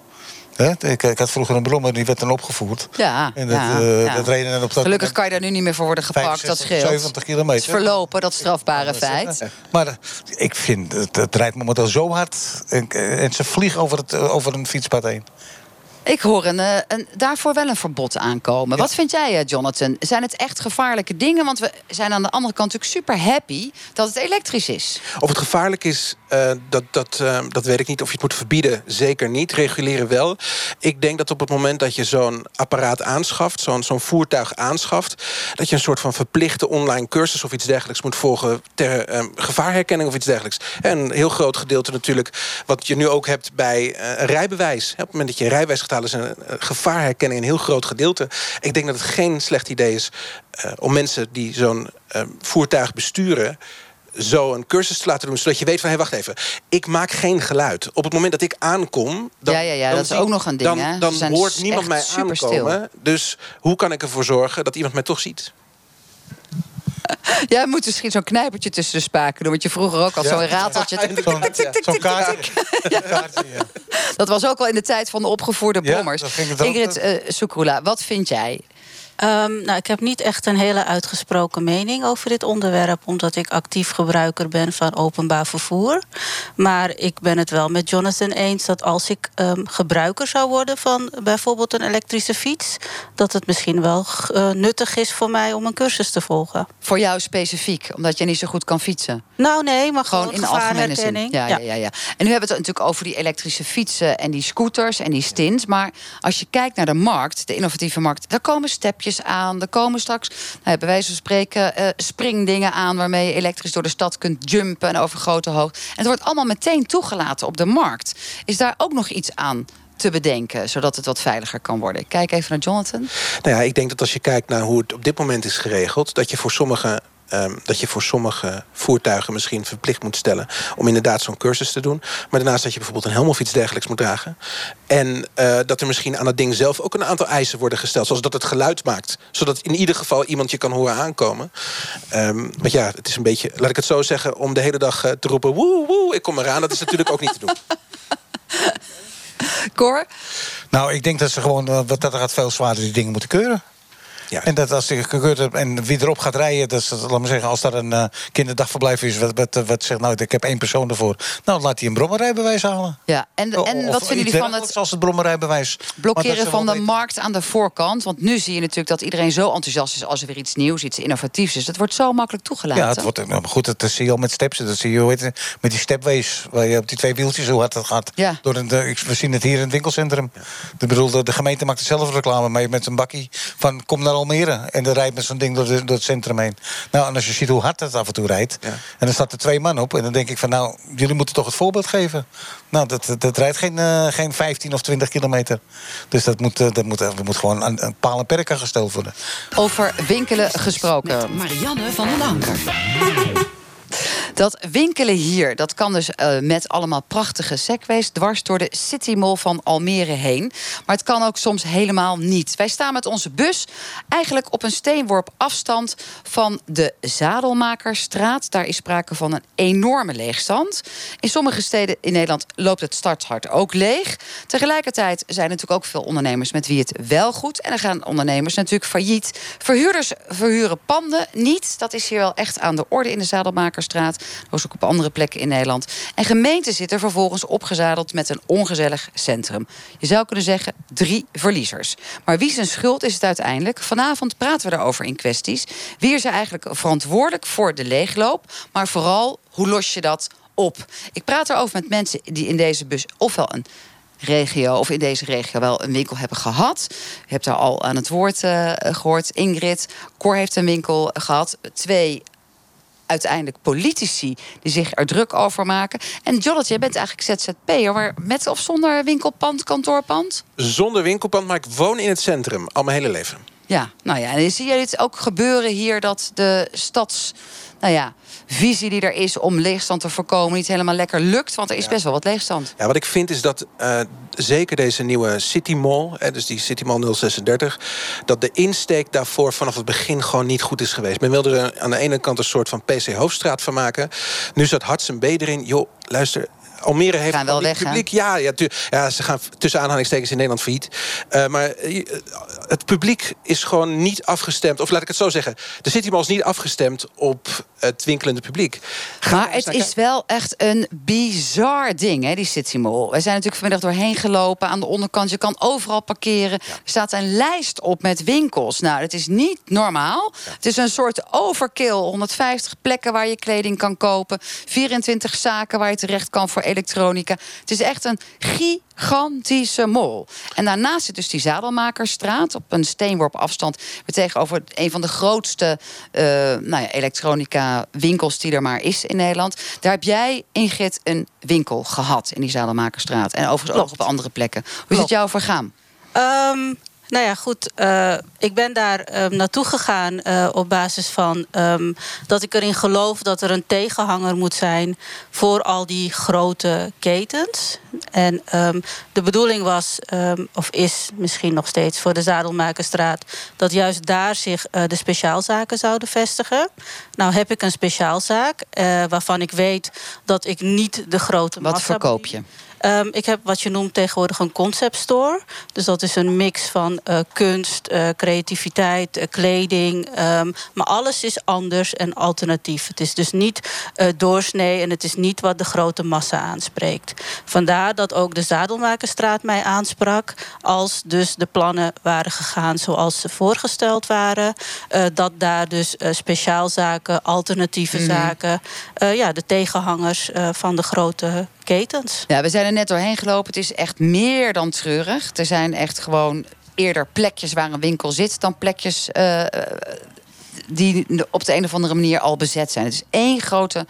He? Ik, ik had vroeger een brommer, die werd dan opgevoerd. Ja, en dat, ja, uh, ja. Dat reden op dat gelukkig kan je daar nu niet meer voor worden gepakt, vijfenzestig, dat scheelt. zeventig kilometer. Het is verlopen, dat strafbare ja, feit. Ja. Maar uh, ik vind, het, het rijdt momenteel zo hard. En, en ze vliegen over, het, over een fietspad heen. Ik hoor een, een, daarvoor wel een verbod aankomen. Ja. Wat vind jij, Jonathan? Zijn het echt gevaarlijke dingen? Want we zijn aan de andere kant natuurlijk super happy dat het elektrisch is. Of het gevaarlijk is, uh, dat, dat, uh, dat weet ik niet. Of je het moet verbieden, zeker niet. Reguleren wel. Ik denk dat op het moment dat je zo'n apparaat aanschaft... zo'n zo'n voertuig aanschaft... dat je een soort van verplichte online cursus of iets dergelijks moet volgen... ter uh, gevaarherkenning of iets dergelijks. En een heel groot gedeelte natuurlijk... wat je nu ook hebt bij uh, rijbewijs. Op het moment dat je een rijbewijs gaat... is een gevaarherkenning een heel groot gedeelte. Ik denk dat het geen slecht idee is uh, om mensen die zo'n uh, voertuig besturen... zo een cursus te laten doen, zodat je weet van... hé, hey, wacht even, ik maak geen geluid. Op het moment dat ik aankom... Dan, ja, ja, ja, dan dat is ook nog een ding, hè? Dan, dan hoort niemand mij aankomen. Stil. Dus hoe kan ik ervoor zorgen dat iemand mij toch ziet? Jij moet misschien zo'n knijpertje tussen de spaken doen. Want je vroeger ook al ja. zo'n rateltje. Zo'n kaartje. Dat was ook al in de tijd van de opgevoerde brommers. Ja, Ingrid uh, Soekroela, wat vind jij? Um, nou, ik heb niet echt een hele uitgesproken mening over dit onderwerp... omdat ik actief gebruiker ben van openbaar vervoer. Maar ik ben het wel met Jonathan eens dat als ik um, gebruiker zou worden... van bijvoorbeeld een elektrische fiets... dat het misschien wel uh, nuttig is voor mij om een cursus te volgen. Voor jou specifiek, omdat je niet zo goed kan fietsen? Nou, nee, maar gewoon, gewoon in algemene zin. Ja, ja. Ja, ja. En nu hebben we het natuurlijk over die elektrische fietsen... en die scooters en die stints. Maar als je kijkt naar de markt, de innovatieve markt... daar komen stepjes aan. Er komen straks, nou, bij wijze van spreken, uh, springdingen aan... waarmee je elektrisch door de stad kunt jumpen en over grote hoogte. En het wordt allemaal meteen toegelaten op de markt. Is daar ook nog iets aan te bedenken, zodat het wat veiliger kan worden? Ik kijk even naar Jonathan. Nou ja, ik denk dat als je kijkt naar hoe het op dit moment is geregeld... dat je voor sommige... Um, dat je voor sommige voertuigen misschien verplicht moet stellen... om inderdaad zo'n cursus te doen. Maar daarnaast dat je bijvoorbeeld een helm of iets dergelijks moet dragen. En uh, dat er misschien aan het ding zelf ook een aantal eisen worden gesteld. Zoals dat het geluid maakt. Zodat in ieder geval iemand je kan horen aankomen. Um, maar ja, het is een beetje, laat ik het zo zeggen... om de hele dag uh, te roepen, woe, woe, ik kom eraan. Dat is natuurlijk ook niet te doen. Cor? Nou, ik denk dat ze gewoon, wat dat er gaat, veel zwaarder die dingen moeten keuren. Juist. En dat als die gekeurd hebt en wie erop gaat rijden, dat is, laat maar zeggen, als daar een uh, kinderdagverblijf is, wat, wat, wat zegt nou, ik heb één persoon ervoor. Nou, laat die een brommerrijbewijs halen. Ja, en, en of, wat vinden jullie van het, als het brommerrijbewijs blokkeren van de weten. markt aan de voorkant? Want nu zie je natuurlijk dat iedereen zo enthousiast is als er weer iets nieuws, iets innovatiefs is. Dat wordt zo makkelijk toegelaten. Ja, het wordt, nou, goed, dat zie je al met steps. Dat zie je hoe heet het, met die stepways, waar je op die twee wieltjes, hoe hard dat gaat. Ja. Door een, de, we zien het hier in het winkelcentrum. Ik bedoel, de, de gemeente maakt er zelf reclame mee met een bakkie van kom naar Almere. En dan rijdt met zo'n ding door, de, door het centrum heen. Nou, en als je ziet hoe hard dat af en toe rijdt. Ja. En dan staat er twee man op. En dan denk ik van nou, jullie moeten toch het voorbeeld geven. Nou, dat, dat, dat rijdt geen, uh, geen vijftien of twintig kilometer. Dus dat moet, uh, dat moet, dat moet gewoon aan, aan paal en perken gesteld worden. Over winkelen gesproken. Met Marianne van den Anker. Dat winkelen hier, dat kan dus uh, met allemaal prachtige segways dwars door de City Mall van Almere heen. Maar het kan ook soms helemaal niet. Wij staan met onze bus eigenlijk op een steenworp afstand van de Zadelmakersstraat. Daar is sprake van een enorme leegstand. In sommige steden in Nederland loopt het starthart ook leeg. Tegelijkertijd zijn er natuurlijk ook veel ondernemers met wie het wel goed. En er gaan ondernemers natuurlijk failliet. Verhuurders verhuren panden niet. Dat is hier wel echt aan de orde in de Zadelmakersstraat. Dat was ook op andere plekken in Nederland. En gemeenten zitten vervolgens opgezadeld met een ongezellig centrum. Je zou kunnen zeggen, drie verliezers. Maar wie zijn schuld is het uiteindelijk? Vanavond praten we daarover in kwesties. Wie is er eigenlijk verantwoordelijk voor de leegloop? Maar vooral, hoe los je dat op? Ik praat erover met mensen die in deze bus ofwel een regio of in deze regio wel een winkel hebben gehad. Je hebt daar al aan het woord uh, gehoord. Ingrid, Cor heeft een winkel gehad. Twee... uiteindelijk politici die zich er druk over maken. En Jonathan, jij bent eigenlijk Z Z P'er, maar met of zonder winkelpand, kantoorpand? Zonder winkelpand, maar ik woon in het centrum al mijn hele leven. Ja, nou ja, en zie je dit ook gebeuren hier, dat de stads... nou ja, visie die er is om leegstand te voorkomen niet helemaal lekker lukt, want er is ja. best wel wat leegstand. Ja, wat ik vind is dat uh, zeker deze nieuwe City Mall, hè, dus die City Mall nul zesendertig... dat de insteek daarvoor vanaf het begin gewoon niet goed is geweest. Men wilde er aan de ene kant een soort van P C-hoofdstraat van maken. Nu zat Hassan Buyatui erin. Joh, luister... Almere heeft gaan wel weg, publiek. Ja, ja, tu- ja, ze gaan tussen aanhalingstekens in Nederland failliet. Uh, maar uh, het publiek is gewoon niet afgestemd. Of laat ik het zo zeggen. De City Mall is niet afgestemd op het winkelende publiek. Gaan maar het is k- wel echt een bizar ding, hè, die City Mall. Wij zijn natuurlijk vanmiddag doorheen gelopen. Aan de onderkant, je kan overal parkeren. Ja. Er staat een lijst op met winkels. Nou, dat is niet normaal. Ja. Het is een soort overkill. honderdvijftig plekken waar je kleding kan kopen. vierentwintig zaken waar je terecht kan voor elektronica. Het is echt een gigantische mol. En daarnaast zit dus die Zadelmakersstraat op een steenworp afstand. We tegenover een van de grootste uh, nou ja, elektronica winkels die er maar is in Nederland. Daar heb jij, Ingrid, een winkel gehad in die Zadelmakersstraat. En overigens Klopt. ook op andere plekken. Hoe Klopt. is het jou vergaan? Um... Nou ja, goed. Uh, ik ben daar um, naartoe gegaan uh, op basis van um, dat ik erin geloof dat er een tegenhanger moet zijn voor al die grote ketens. En um, de bedoeling was, um, of is misschien nog steeds voor de Zadelmakersstraat, dat juist daar zich uh, de speciaalzaken zouden vestigen. Nou heb ik een speciaalzaak uh, waarvan ik weet dat ik niet de grote massa... Wat verkoop je? Um, ik heb wat je noemt tegenwoordig een concept store. Dus dat is een mix van uh, kunst, uh, creativiteit, uh, kleding. Um, maar alles is anders en alternatief. Het is dus niet uh, doorsnee en het is niet wat de grote massa aanspreekt. Vandaar dat ook de Zadelmakersstraat mij aansprak. Als dus de plannen waren gegaan zoals ze voorgesteld waren. Uh, dat daar dus uh, speciaalzaken, alternatieve mm. zaken... Uh, ja, de tegenhangers uh, van de grote... ketens. Ja, we zijn er net doorheen gelopen. Het is echt meer dan treurig. Er zijn echt gewoon eerder plekjes waar een winkel zit dan plekjes uh, die op de een of andere manier al bezet zijn. Het is één grote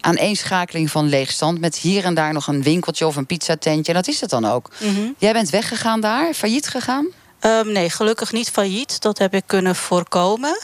aaneenschakeling van leegstand met hier en daar nog een winkeltje of een pizzatentje. En dat is het dan ook. Mm-hmm. Jij bent weggegaan daar, failliet gegaan? Um, nee, gelukkig niet failliet. Dat heb ik kunnen voorkomen.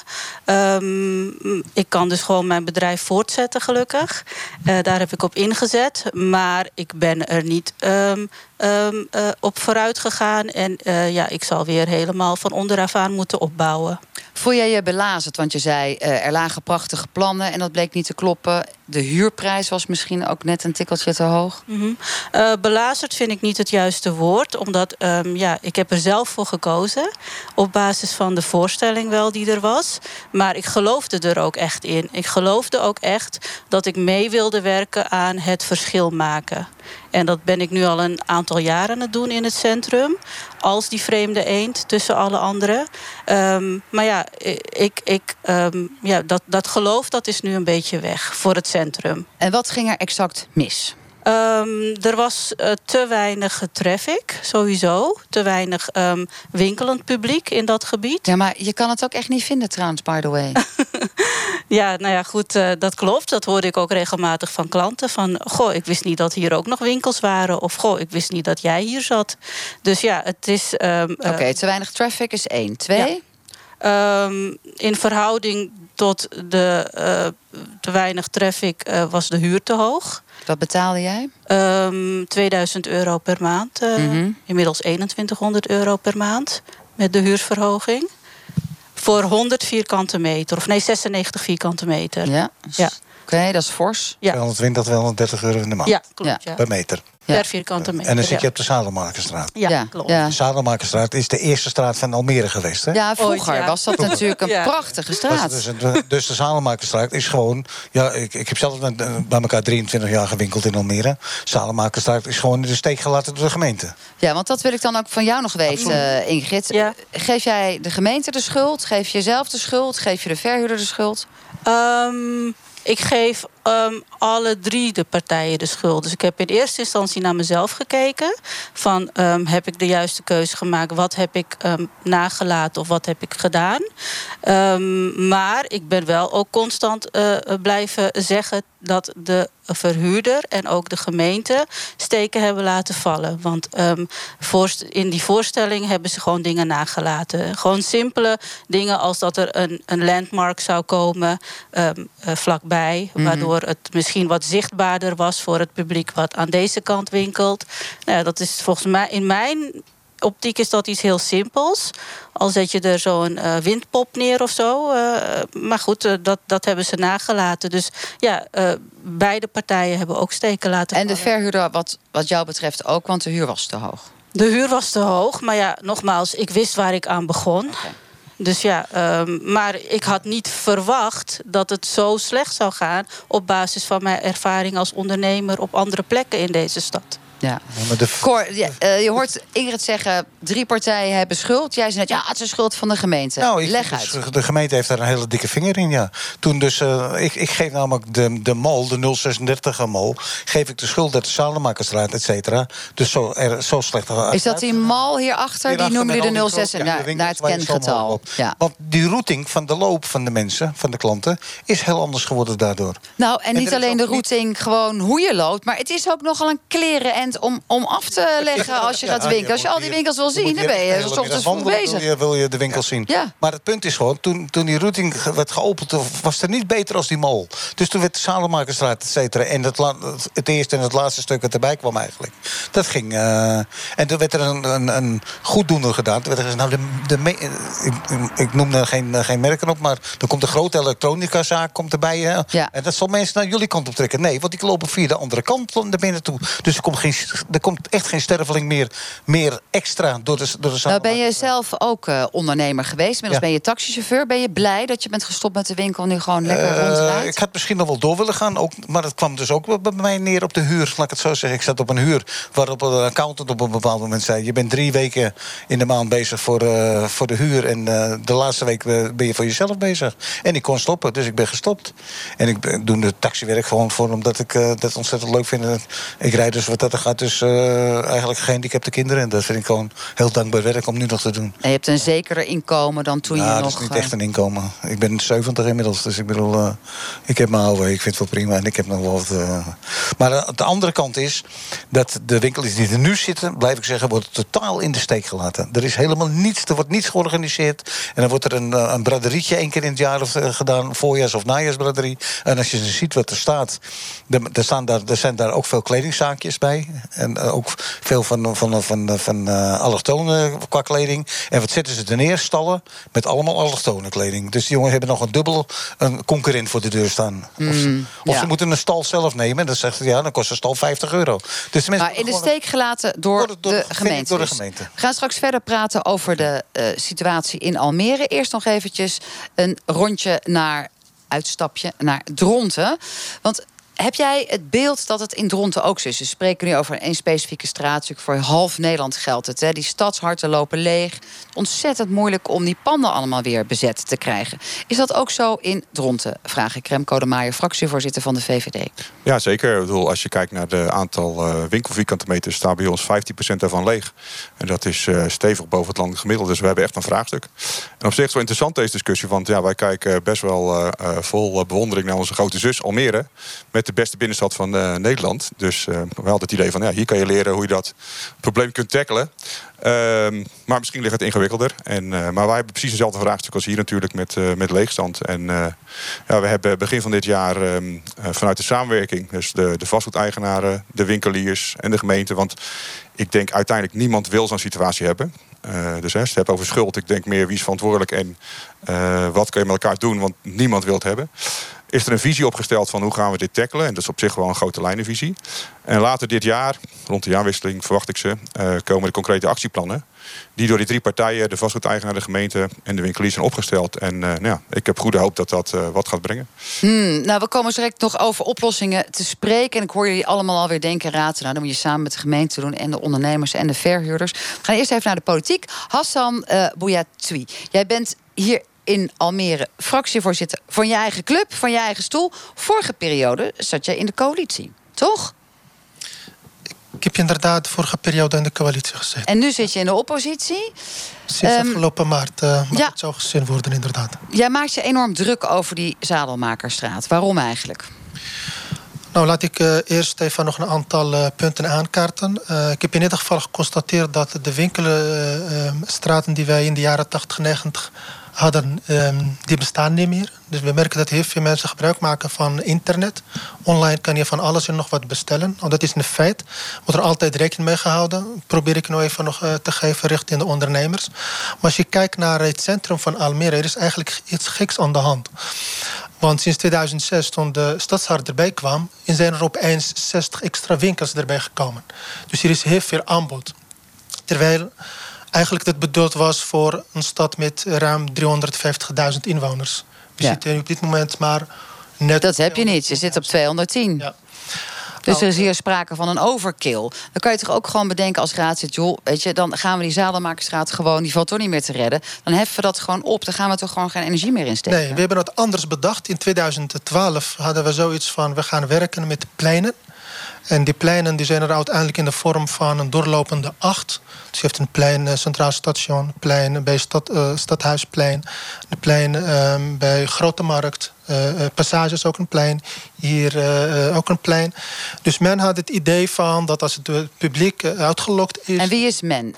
Um, ik kan dus gewoon mijn bedrijf voortzetten, gelukkig. Uh, daar heb ik op ingezet. Maar ik ben er niet um, um, uh, op vooruit gegaan. En uh, ja, ik zal weer helemaal van onderaf aan moeten opbouwen. Voel jij je belazerd? Want je zei, uh, er lagen prachtige plannen en dat bleek niet te kloppen. de huurprijs was misschien ook net een tikkeltje te hoog. Mm-hmm. uh, belazerd vind ik niet het juiste woord. Omdat um, ja, ik heb er zelf voor gekozen. Op basis van de voorstelling wel die er was. Maar ik geloofde er ook echt in. Ik geloofde ook echt dat ik mee wilde werken aan het verschil maken. En dat ben ik nu al een aantal jaren aan het doen in het centrum. Als die vreemde eend tussen alle anderen. Um, maar ja, ik, ik, um, ja dat, dat geloof dat is nu een beetje weg voor het centrum. En wat ging er exact mis? Um, er was uh, te weinig traffic, sowieso. Te weinig um, winkelend publiek in dat gebied. Ja, maar je kan het ook echt niet vinden trouwens, by the way. Ja, nou ja, goed, uh, dat klopt. Dat hoorde ik ook regelmatig van klanten. Van, goh, ik wist niet dat hier ook nog winkels waren. Of, goh, ik wist niet dat jij hier zat. Dus ja, het is... Um, Oké, okay, te weinig traffic is één. Twee? Ja. Um, in verhouding tot de uh, te weinig traffic uh, was de huur te hoog. Wat betaalde jij? Um, tweeduizend euro per maand. Uh, mm-hmm. Inmiddels eenentwintighonderd euro per maand met de huursverhoging. Voor honderd vierkante meter, of nee, zesennegentig vierkante meter. Ja, ja. Oké, okay, dat is fors. Ja. tweehonderdtwintig, tweehonderddertig euro in de maand. Ja, klopt. Ja. Per meter. Ja. Per vierkante meter. En dan zit je ja. op de Zadelmakersstraat. Ja, ja, klopt. De Zadelmakersstraat is de eerste straat van Almere geweest, hè? Ja, vroeger Ooit, ja. was dat vroeger. natuurlijk een ja. prachtige straat. Dus, dus de Zadelmakersstraat is gewoon... Ja, ik, ik heb zelf met, bij elkaar drieëntwintig jaar gewinkeld in Almere. Zadelmakersstraat is gewoon in de steek gelaten door de gemeente. Ja, want dat wil ik dan ook van jou nog weten, Ingrid. Ja. Geef jij de gemeente de schuld? Geef je jezelf de schuld? Geef je de verhuurder de schuld? Um... Ik geef um, alle drie de partijen de schuld. Dus ik heb in eerste instantie naar mezelf gekeken. Van, um, heb ik de juiste keuze gemaakt? Wat heb ik um, nagelaten of wat heb ik gedaan? Um, maar ik ben wel ook constant uh, blijven zeggen... dat de verhuurder en ook de gemeente steken hebben laten vallen. Want um, voorst- in die voorstelling hebben ze gewoon dingen nagelaten. Gewoon simpele dingen als dat er een, een landmark zou komen um, uh, vlakbij. Mm-hmm. Waardoor het misschien wat zichtbaarder was voor het publiek wat aan deze kant winkelt. Nou ja, dat is volgens mij in mijn... optiek is dat iets heel simpels. Al zet je er zo'n uh, windpop neer of zo. Uh, maar goed, uh, dat, dat hebben ze nagelaten. Dus ja, uh, beide partijen hebben ook steken laten vallen. En de verhuurder wat, wat jou betreft ook, want de huur was te hoog. De huur was te hoog, maar ja, nogmaals, ik wist waar ik aan begon. Okay. Dus ja, um, maar ik had niet verwacht dat het zo slecht zou gaan... op basis van mijn ervaring als ondernemer op andere plekken in deze stad. Ja. Ja, Cor, ja, uh, je hoort Ingrid zeggen, drie partijen hebben schuld. Jij zei net, ja, het is schuld van de gemeente. Nou, ik, Leg dus, uit. De gemeente heeft daar een hele dikke vinger in, ja. Toen dus, uh, ik, ik geef namelijk de, de mol, de nul drie zes mol... geef ik de schuld dat de Zadelmakersstraat, et cetera. Dus zo, er, zo slecht. Is dat die mol hierachter? hierachter die noemen jullie de nul zes, ja, naar, naar het kengetal. Ja. Want die routing van de loop van de mensen, van de klanten... is heel anders geworden daardoor. Nou, en, en niet alleen de routing, niet... gewoon hoe je loopt... maar het is ook nogal een kleren en Om, om af te leggen als je ja, gaat winkelen. Als je al die winkels wil zien, dan ben je, je ochtends vroeg bezig. Wil je, wil je de winkels zien. Ja. Maar het punt is gewoon, toen, toen die routing werd geopend... was er niet beter als die mol. Dus toen werd de Zadelmakersstraat, et cetera... en het, la- het eerste en het laatste stuk dat erbij kwam eigenlijk. Dat ging... Uh, en toen werd er een, een, een goeddoener gedaan. Toen werd er, nou, de, de me- ik, ik noem er geen, geen merken op, maar... dan komt de grote elektronicazaak komt erbij. Ja. En dat zal mensen naar jullie kant op trekken. Nee, want die lopen via de andere kant naar binnen toe. Dus er komt geen... Er komt echt geen sterveling meer, meer extra door de, door de zaal. Nou, ben je zelf ook uh, ondernemer geweest? Inmiddels ja. ben je taxichauffeur. Ben je blij dat je bent gestopt met de winkel en nu gewoon lekker uh, rondrijdt? Ik had misschien nog wel door willen gaan. Ook, maar dat kwam dus ook bij mij neer op de huur. Laat ik het zo zeggen. Ik zat op een huur waarop een accountant op een bepaald moment zei... je bent drie weken in de maand bezig voor, uh, voor de huur... en uh, de laatste week ben je voor jezelf bezig. En ik kon stoppen, dus ik ben gestopt. En ik ben, doe de taxiwerk gewoon voor omdat ik uh, dat ontzettend leuk vind. Ik rijd dus wat dat er gaat dus uh, eigenlijk gehandicapte kinderen. En dat vind ik gewoon heel dankbaar werk om nu nog te doen. En je hebt een zekere inkomen dan toen nou, je nog... Nou, dat is niet echt een inkomen. Ik ben zeventig inmiddels, dus ik bedoel... Uh, ik heb mijn oude, ik vind het wel prima en ik heb nog wel wat... Uh... Maar uh, de andere kant is dat de winkels die er nu zitten... blijf ik zeggen, wordt totaal in de steek gelaten. Er is helemaal niets, er wordt niets georganiseerd. En dan wordt er een, een braderietje één keer in het jaar of, uh, gedaan... voorjaars- of najaarsbraderie. En als je ziet wat er staat... Er, er, staan daar, er zijn daar ook veel kledingzaakjes bij... En ook veel van, van, van, van uh, allochtonen qua kleding. En wat zitten ze er neer? Stallen met allemaal allochtone kleding. Dus die jongens hebben nog een dubbel een concurrent voor de deur staan. Mm, of ze, of ja. ze moeten een stal zelf nemen. En dan zegt ze, ja, dan kost een stal vijftig euro. Dus maar in de steek gelaten door, door, door, de gemeente, door de gemeente. Dus we gaan straks verder praten over de uh, situatie in Almere. Eerst nog eventjes een rondje naar uitstapje naar Dronten. Want heb jij het beeld dat het in Dronten ook zo is? We spreken nu over één specifieke straat. Voor half Nederland geldt het. Hè? Die stadsharten lopen leeg. Ontzettend moeilijk om die panden allemaal weer bezet te krijgen. Is dat ook zo in Dronten? Vraag ik Remco de Maaier, fractievoorzitter van de V V D. Ja, zeker. Ik bedoel, als je kijkt naar het aantal winkelvierkante meters, staan bij ons vijftien procent daarvan leeg. En dat is uh, stevig boven het land gemiddeld. Dus we hebben echt een vraagstuk. En op zich is wel interessant deze discussie. Want ja, wij kijken best wel uh, vol bewondering naar onze grote zus Almere. Met de De beste binnenstad van uh, Nederland. Dus uh, we hadden het idee van, ja, hier kan je leren hoe je dat probleem kunt tackelen. Uh, maar misschien ligt het ingewikkelder. En, uh, maar wij hebben precies dezelfde vraagstuk als hier natuurlijk met, uh, met leegstand. En uh, ja, we hebben begin van dit jaar um, uh, vanuit de samenwerking, dus de, de vastgoedeigenaren, de winkeliers en de gemeente. Want ik denk uiteindelijk niemand wil zo'n situatie hebben. Uh, dus hè, als je het hebt over schuld, ik denk meer wie is verantwoordelijk en uh, wat kun je met elkaar doen, want niemand wil het hebben. Is er een visie opgesteld van hoe gaan we dit tackelen? En dat is op zich wel een grote lijnenvisie. En later dit jaar, rond de jaarwisseling verwacht ik ze, uh, komen de concrete actieplannen. Die door die drie partijen, de vastgoedeigenaar, de gemeente en de winkeliers zijn opgesteld. En uh, nou ja, ik heb goede hoop dat dat uh, wat gaat brengen. Hmm, nou, we komen direct nog over oplossingen te spreken. En ik hoor jullie allemaal alweer denken en raten. Nou, dat moet je samen met de gemeente doen en de ondernemers en de verhuurders. We gaan eerst even naar de politiek. Hassan uh, Buyatui, jij bent hier in Almere fractievoorzitter van je eigen club, van je eigen stoel. Vorige periode zat jij in de coalitie, toch? Ik heb je inderdaad vorige periode in de coalitie gezeten. En nu zit je in de oppositie. Sinds um, afgelopen maart uh, mag ja, het zo gezien worden, inderdaad. Jij maakt je enorm druk over die Zadelmakersstraat. Waarom eigenlijk? Nou, laat ik uh, eerst even nog een aantal uh, punten aankaarten. Uh, ik heb in ieder geval geconstateerd dat de winkelstraten uh, uh, die wij in de jaren tachtig, negentig... hadden, um, die bestaan niet meer. Dus we merken dat heel veel mensen gebruik maken van internet. Online kan je van alles en nog wat bestellen. Nou, dat is een feit. Wordt er altijd rekening mee gehouden. Probeer ik nou even nog uh, te geven richting de ondernemers. Maar als je kijkt naar het centrum van Almere, er is eigenlijk iets geks aan de hand. Want sinds tweeduizend zes, toen de stadshart erbij kwam, zijn er opeens zestig extra winkels erbij gekomen. Dus er is heel veel aanbod. Terwijl eigenlijk dat bedoeld was voor een stad met ruim driehonderdvijftigduizend inwoners. We ja. zitten op dit moment maar net... Dat heb je niet, je zit op tweehonderdtien. Ja. Dus er is hier sprake van een overkill. Dan kan je toch ook gewoon bedenken als raad zit, joh, weet je, dan gaan we die Zadelmakersstraat gewoon, die valt toch niet meer te redden. Dan heffen we dat gewoon op. Dan gaan we toch gewoon geen energie meer insteken. Nee, we hebben het anders bedacht. In tweeduizend twaalf hadden we zoiets van, we gaan werken met pleinen. En die pleinen die zijn er uiteindelijk in de vorm van een doorlopende acht. Dus je hebt een plein, uh, Centraal Station, plein bij stad, uh, Stadhuisplein, een plein uh, bij Grote Markt, uh, Passages ook een plein, hier uh, ook een plein. Dus men had het idee van dat als het publiek uh, uitgelokt is... En wie is men?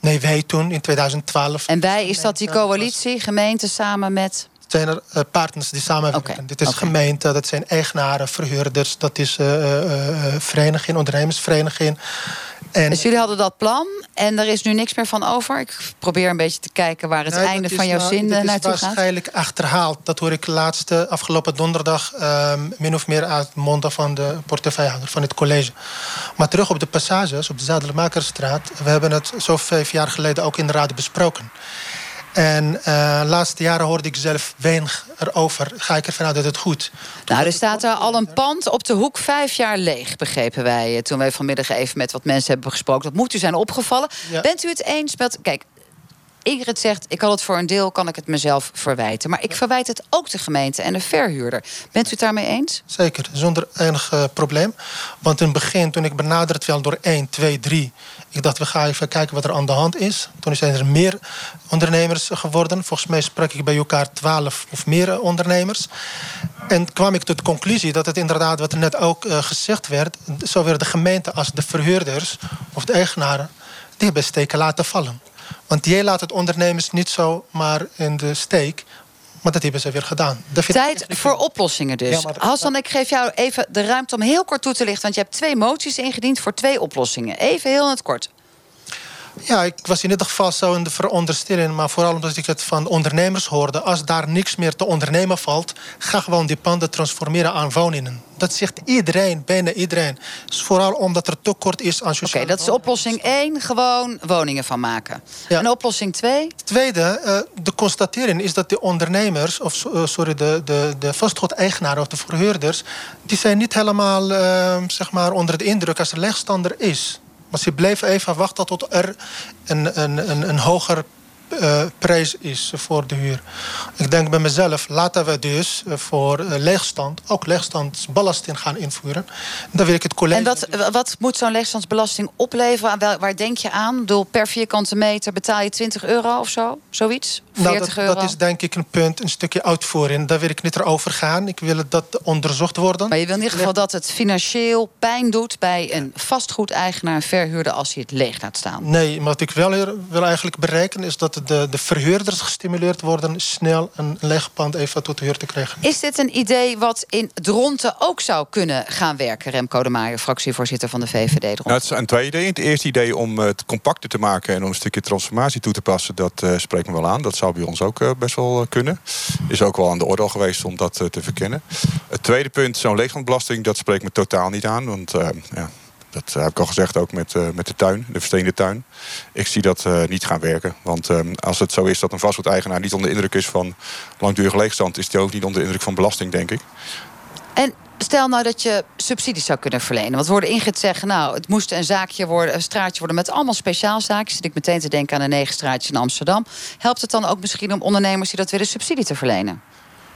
Nee, wij toen in tweeduizend twaalf. En wij, is dat die coalitie, gemeente samen met... Het zijn er partners die samenwerken. Okay. Dit is okay. gemeente, dat zijn eigenaren, verhuurders, dat is uh, uh, vereniging, ondernemersvereniging. En dus jullie hadden dat plan en er is nu niks meer van over? Ik probeer een beetje te kijken waar het nee, einde van jouw nou, zin naartoe gaat. Dat is waarschijnlijk achterhaald. Dat hoor ik laatste afgelopen donderdag uh, min of meer uit monden van de portefeuillehouder van het college. Maar terug op de passages, op de Zadelmakersstraat. We hebben het zo vijf jaar geleden ook in de raad besproken. En de uh, laatste jaren hoorde ik zelf weinig erover. Ga ik ervan uit dat het goed... Nou, er staat er al een pand op de hoek vijf jaar leeg, begrepen wij. Toen wij vanmiddag even met wat mensen hebben gesproken. Dat moet u zijn opgevallen. Ja. Bent u het eens met... Kijk, Ingrid zegt, ik had het voor een deel, kan ik het mezelf verwijten. Maar ik verwijt het ook de gemeente en de verhuurder. Bent u het daarmee eens? Zeker, zonder enig uh, probleem. Want in het begin, toen ik benaderd werd door één, twee, drie... ik dacht, we gaan even kijken wat er aan de hand is. Toen zijn er meer ondernemers geworden. Volgens mij sprak ik bij elkaar twaalf of meer ondernemers. En kwam ik tot de conclusie dat het inderdaad, wat er net ook uh, gezegd werd... zowel de gemeente als de verhuurders of de eigenaren... die hebben steken laten vallen. Want jij laat het ondernemers niet zomaar in de steek... Maar dat hebben ze weer gedaan. Tijd voor oplossingen dus. Ja, Hassan, ik geef jou even de ruimte om heel kort toe te lichten. Want je hebt twee moties ingediend voor twee oplossingen. Even heel in het kort. Ja, ik was in ieder geval zo in de veronderstelling, maar vooral omdat ik het van ondernemers hoorde. Als daar niks meer te ondernemen valt, ga gewoon die panden transformeren aan woningen. Dat zegt iedereen, bijna iedereen. Dus vooral omdat er tekort is aan sociale. Oké, okay, dat is oplossing één, gewoon woningen van maken. Ja. En oplossing twee? Tweede, uh, de constatering is dat de ondernemers, of uh, sorry, de, de, de vastgoedeigenaren of de verhuurders, die zijn niet helemaal uh, zeg maar onder de indruk als er leegstander is. Maar ze blijven even wachten tot er een, een, een, een hoger uh, prijs is voor de huur. Ik denk bij mezelf, laten we dus voor leegstand ook leegstandsbelasting gaan invoeren. Dan wil ik het college. En wat, wat moet zo'n leegstandsbelasting opleveren? Waar, waar denk je aan? Ik bedoel, per vierkante meter betaal je twintig euro of zo? Zoiets? Nou, dat, dat is denk ik een punt, een stukje uitvoering. Daar wil ik niet erover gaan. Ik wil dat onderzocht worden. Maar je wil in ieder geval dat het financieel pijn doet bij een vastgoedeigenaar, een verhuurder, als hij het leeg laat staan. Nee, maar wat ik wel wil eigenlijk bereiken is dat de, de verhuurders gestimuleerd worden snel een leeg pand even tot de huur te krijgen. Is dit een idee wat in Dronten ook zou kunnen gaan werken? Remco de Maaier, fractievoorzitter van de V V D Dronten. Nou, het zijn twee ideeën. Het eerste idee om het compacter te maken en om een stukje transformatie toe te passen, dat uh, spreekt me wel aan. Dat zou bij ons ook best wel kunnen. Is ook wel aan de orde geweest om dat te verkennen. Het tweede punt, zo'n leegstandbelasting, dat spreekt me totaal niet aan. Want uh, ja, dat heb ik al gezegd, ook met, uh, met de tuin, de versteende tuin. Ik zie dat uh, niet gaan werken. Want uh, als het zo is dat een vastgoedeigenaar niet onder de indruk is van langdurige leegstand, is die ook niet onder de indruk van belasting, denk ik. En stel nou dat je subsidies zou kunnen verlenen. Want we hoorden Ingrid zeggen, nou, het moest een zaakje worden, een straatje worden met allemaal speciaalzaakjes. Zit ik meteen te denken aan een Negenstraatje in Amsterdam. Helpt het dan ook misschien om ondernemers die dat willen subsidie te verlenen?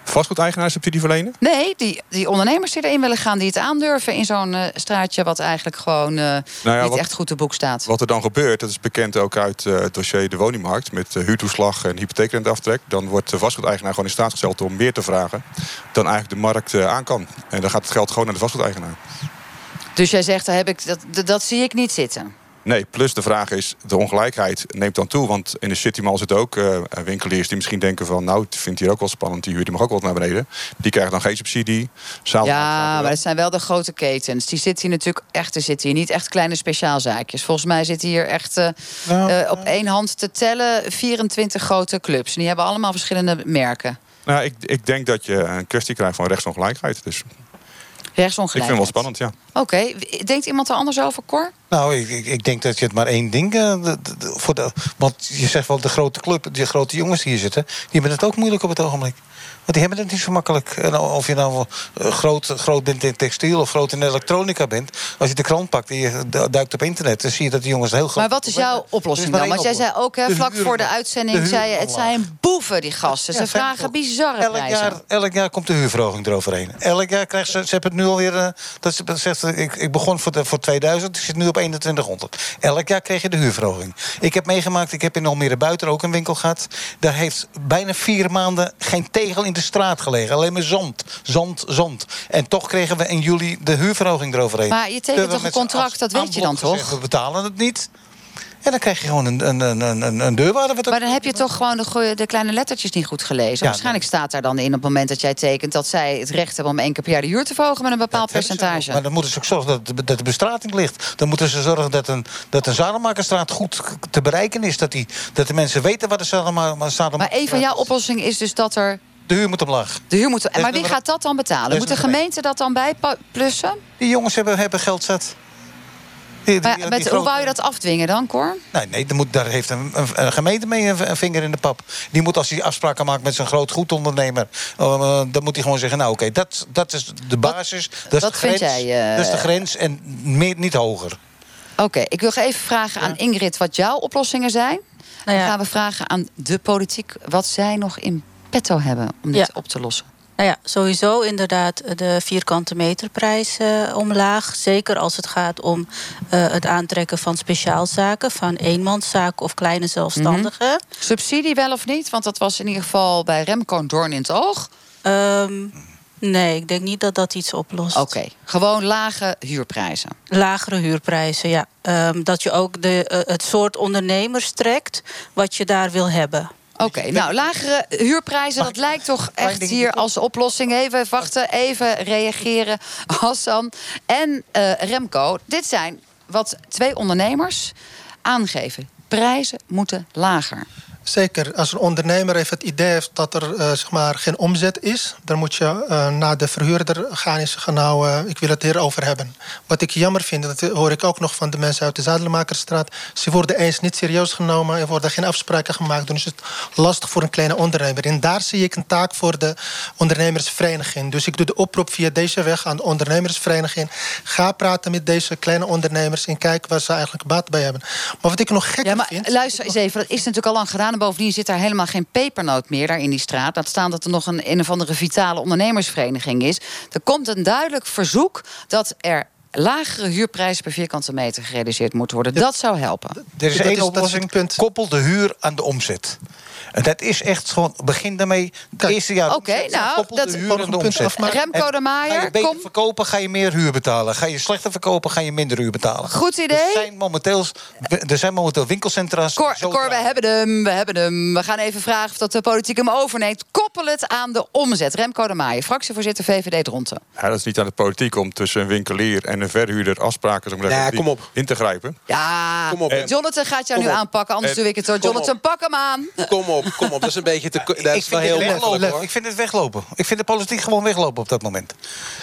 Vastgoedeigenaar subsidie verlenen? Nee, die, die ondernemers die erin willen gaan, die het aandurven in zo'n uh, straatje wat eigenlijk gewoon uh, nou ja, niet wat, echt goed te boek staat. Wat er dan gebeurt, dat is bekend ook uit uh, het dossier de woningmarkt, met uh, huurtoeslag en hypotheekrenteaftrek. Dan wordt de vastgoedeigenaar gewoon in staat gesteld om meer te vragen dan eigenlijk de markt uh, aan kan. En dan gaat het geld gewoon naar de vastgoedeigenaar. Dus jij zegt, daar heb ik, dat, dat, dat zie ik niet zitten? Nee, plus de vraag is, de ongelijkheid neemt dan toe. Want in de City Mall zitten ook uh, winkeliers die misschien denken van, nou, het vindt hier ook wel spannend, die huur die mag ook wel naar beneden. Die krijgen dan geen subsidie. Zaal, ja, maar dat zijn wel de grote ketens. Die zitten hier natuurlijk echt, er zitten hier niet echt kleine speciaalzaakjes. Volgens mij zitten hier echt uh, nou, uh, op één hand te tellen vierentwintig grote clubs. En die hebben allemaal verschillende merken. Nou, ik, ik denk dat je een kwestie krijgt van rechtsongelijkheid. Dus rechtsongelijkheid. Ik vind het wel spannend, ja. Oké, okay. Denkt iemand er anders over, Cor? Nou, ik, ik, ik denk dat je het maar één ding... Uh, de, de, voor de, want je zegt wel, de grote club, de grote jongens die hier zitten, die hebben het ook moeilijk op het ogenblik. Want die hebben het niet zo makkelijk. En of je nou groot, groot bent in textiel of groot in elektronica bent, als je de krant pakt en je duikt op internet, dan zie je dat die jongens heel groot. Maar wat is jouw oplossing dan? Want jij zei ook, hè, vlak voor de uitzending, zei je, het zijn boeven, die gasten. Ze vragen bizarre prijzen. Elk jaar komt de huurverhoging eroverheen. Elk jaar krijgt ze, ze hebben het nu alweer, dat ze zegt, ik, ik begon voor, de, voor tweeduizend, ik zit nu op eenentwintighonderd. Elk jaar kreeg je de huurverhoging. Ik heb meegemaakt, ik heb in Almere buiten ook een winkel gehad. Daar heeft bijna vier maanden geen tegel in de straat gelegen. Alleen maar zand. Zand, zand. En toch kregen we in juli de huurverhoging eroverheen. Maar je tekent toch een contract, dat weet je dan toch? Gezegd, we betalen het niet. En dan krijg je gewoon een, een, een, een, een deurwaarde. Maar dan heb je toch gewoon de, de kleine lettertjes niet goed gelezen. Ja, waarschijnlijk nee. Staat daar dan in op het moment dat jij tekent dat zij het recht hebben om één keer per jaar de huur te verhogen met een bepaald dat percentage. Ze, maar dan moeten ze ook zorgen dat, dat de bestrating ligt. Dan moeten ze zorgen dat een, dat een Zadelmakersstraat goed te bereiken is. Dat, die, dat de mensen weten waar de Zadelmakersstraat. Maar een van jouw oplossingen is dus dat er de huur moet omlaag. De huur moet, maar wie gaat dat dan betalen? Moet de gemeente dat dan bij plussen? Die jongens hebben, hebben geld zat. Die, die, maar met, die grote, hoe wou je dat afdwingen dan, Cor? Nee, nee daar, moet, daar heeft een, een, een gemeente mee een, een vinger in de pap. Die moet, als hij afspraken maakt met zijn groot goedondernemer, uh, dan moet hij gewoon zeggen, nou oké, okay, dat, dat is de basis. Wat, dat is wat de grens, vind jij, uh... dat is de grens en meer, niet hoger. Oké, okay, ik wil even vragen ja. aan Ingrid wat jouw oplossingen zijn. Nou ja. Dan gaan we vragen aan de politiek wat zij nog in petto hebben om dit ja. op te lossen. Nou ja, sowieso inderdaad de vierkante meterprijs uh, omlaag. Zeker als het gaat om uh, het aantrekken van speciaalzaken, van eenmanszaken of kleine zelfstandigen. Mm-hmm. Subsidie wel of niet? Want dat was in ieder geval bij Remco een doorn in het oog. Um, nee, ik denk niet dat dat iets oplost. Oké, okay. Gewoon lage huurprijzen. Lagere huurprijzen, ja. Um, dat je ook de, uh, het soort ondernemers trekt wat je daar wil hebben. Oké, Oké, okay, nou, lagere huurprijzen, dat lijkt toch echt hier als oplossing. Even wachten, even reageren. Hassan en uh, Remco, dit zijn wat twee ondernemers aangeven. Prijzen moeten lager. Zeker. Als een ondernemer heeft het idee heeft dat er uh, zeg maar geen omzet is, dan moet je uh, naar de verhuurder gaan en zeggen: nou, uh, ik wil het hierover hebben. Wat ik jammer vind, dat hoor ik ook nog van de mensen uit de Zadelmakersstraat. Ze worden eens niet serieus genomen, er worden geen afspraken gemaakt. Dus het is lastig voor een kleine ondernemer. En daar zie ik een taak voor de ondernemersvereniging. Dus ik doe de oproep via deze weg aan de ondernemersvereniging. Ga praten met deze kleine ondernemers en kijk waar ze eigenlijk baat bij hebben. Maar wat ik nog gekker ja, maar, vind. Luister eens even, dat is natuurlijk al lang gedaan. En bovendien zit daar helemaal geen pepernoot meer daar in die straat. Laat staan dat er nog een, een of andere vitale ondernemersvereniging is. Er komt een duidelijk verzoek dat er lagere huurprijzen per vierkante meter gerealiseerd moeten worden. Dat zou helpen. Er is één oplossing. Koppel de huur aan de omzet. En dat is echt gewoon, begin daarmee. Het eerste jaar okay, nou, koppel dat, de huur aan de omzet. Remco de Maaier, kom. Ga je beter verkopen, ga je meer huur betalen. Ga je slechter verkopen, ga je minder huur betalen. Goed idee. Er zijn momenteel, er zijn momenteel winkelcentra's. Cor, Cor we hebben hem, we hebben hem. We gaan even vragen of dat de politiek hem overneemt. Koppel het aan de omzet. Remco de Maaier, fractievoorzitter V V D Dronten. Ja, dat is niet aan de politiek om tussen een winkelier en een verhuurder afspraken om ja, kom op. in te grijpen. Ja, kom op. En, Jonathan gaat jou nu op. aanpakken, anders en, doe ik het hoor. Jonathan, pak hem aan. Kom op, kom op. Dat is een beetje te... Ja, dat ik, is vind heel weglopen, hoor. ik vind het weglopen. Ik vind de politiek gewoon weglopen op dat moment.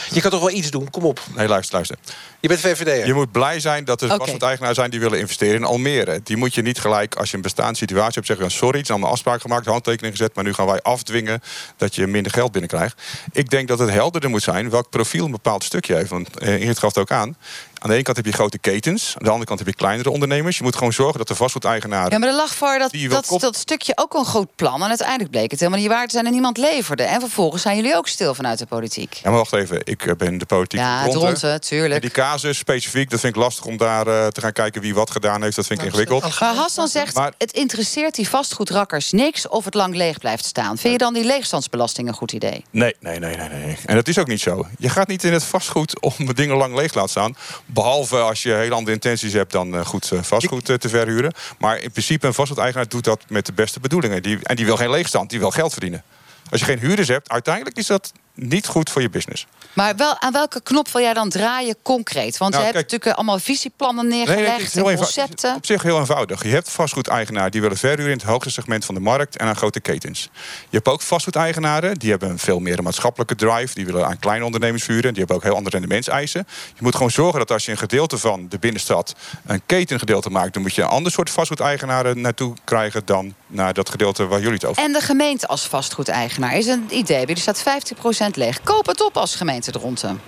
Je kan toch wel iets doen? Kom op. Nee, luister, luister. Je bent V V D'er. Je moet blij zijn dat er okay. eigenaar zijn die willen investeren in Almere. Die moet je niet gelijk, als je een bestaande situatie hebt, zeggen: sorry, het is allemaal afspraak gemaakt, handtekening gezet, maar nu gaan wij afdwingen dat je minder geld binnenkrijgt. Ik denk dat het helderder moet zijn welk profiel een bepaald stukje heeft. Want eh, Ingrid gaf het ook aan. Aan de ene kant heb je grote ketens. Aan de andere kant heb je kleinere ondernemers. Je moet gewoon zorgen dat de vastgoedeigenaren... Ja, maar er lag voor dat, dat, kop... dat stukje ook een goed plan. En uiteindelijk bleek het helemaal niet waar te zijn en niemand leverde. En vervolgens zijn jullie ook stil vanuit de politiek. Ja, maar wacht even. Ik ben de politiek Ja, de Dronten, tuurlijk. En die casus specifiek, dat vind ik lastig om daar uh, te gaan kijken wie wat gedaan heeft. Dat vind ik nou, ingewikkeld. Maar Hassan zegt, maar... het interesseert die vastgoedrakkers niks of het lang leeg blijft staan. Vind je dan die leegstandsbelasting een goed idee? Nee, nee, nee, nee, nee. En dat is ook niet zo. Je gaat niet in het vastgoed om dingen lang leeg laten staan. Behalve als je heel andere intenties hebt dan goed vastgoed te verhuren. Maar in principe, een vastgoedeigenaar doet dat met de beste bedoelingen. Die, en die wil geen leegstand, die wil geld verdienen. Als je geen huurders hebt, uiteindelijk is dat niet goed voor je business. Maar wel, aan welke knop wil jij dan draaien concreet? Want nou, je hebt kijk, natuurlijk allemaal visieplannen neergelegd, nee, nee, concepten. Op zich heel eenvoudig. Je hebt vastgoedeigenaren die willen verhuren in het hoogste segment van de markt en aan grote ketens. Je hebt ook vastgoedeigenaren die hebben veel meer een maatschappelijke drive. Die willen aan kleine ondernemers verhuren. Die hebben ook heel andere rendementseisen. Je moet gewoon zorgen dat als je een gedeelte van de binnenstad een ketengedeelte maakt, dan moet je een ander soort vastgoedeigenaren naartoe krijgen dan naar dat gedeelte waar jullie het over hebben. En de gemeente als vastgoedeigenaar is een idee. Er staat vijftien procent leeg. Koop het op als gemeente Dronten.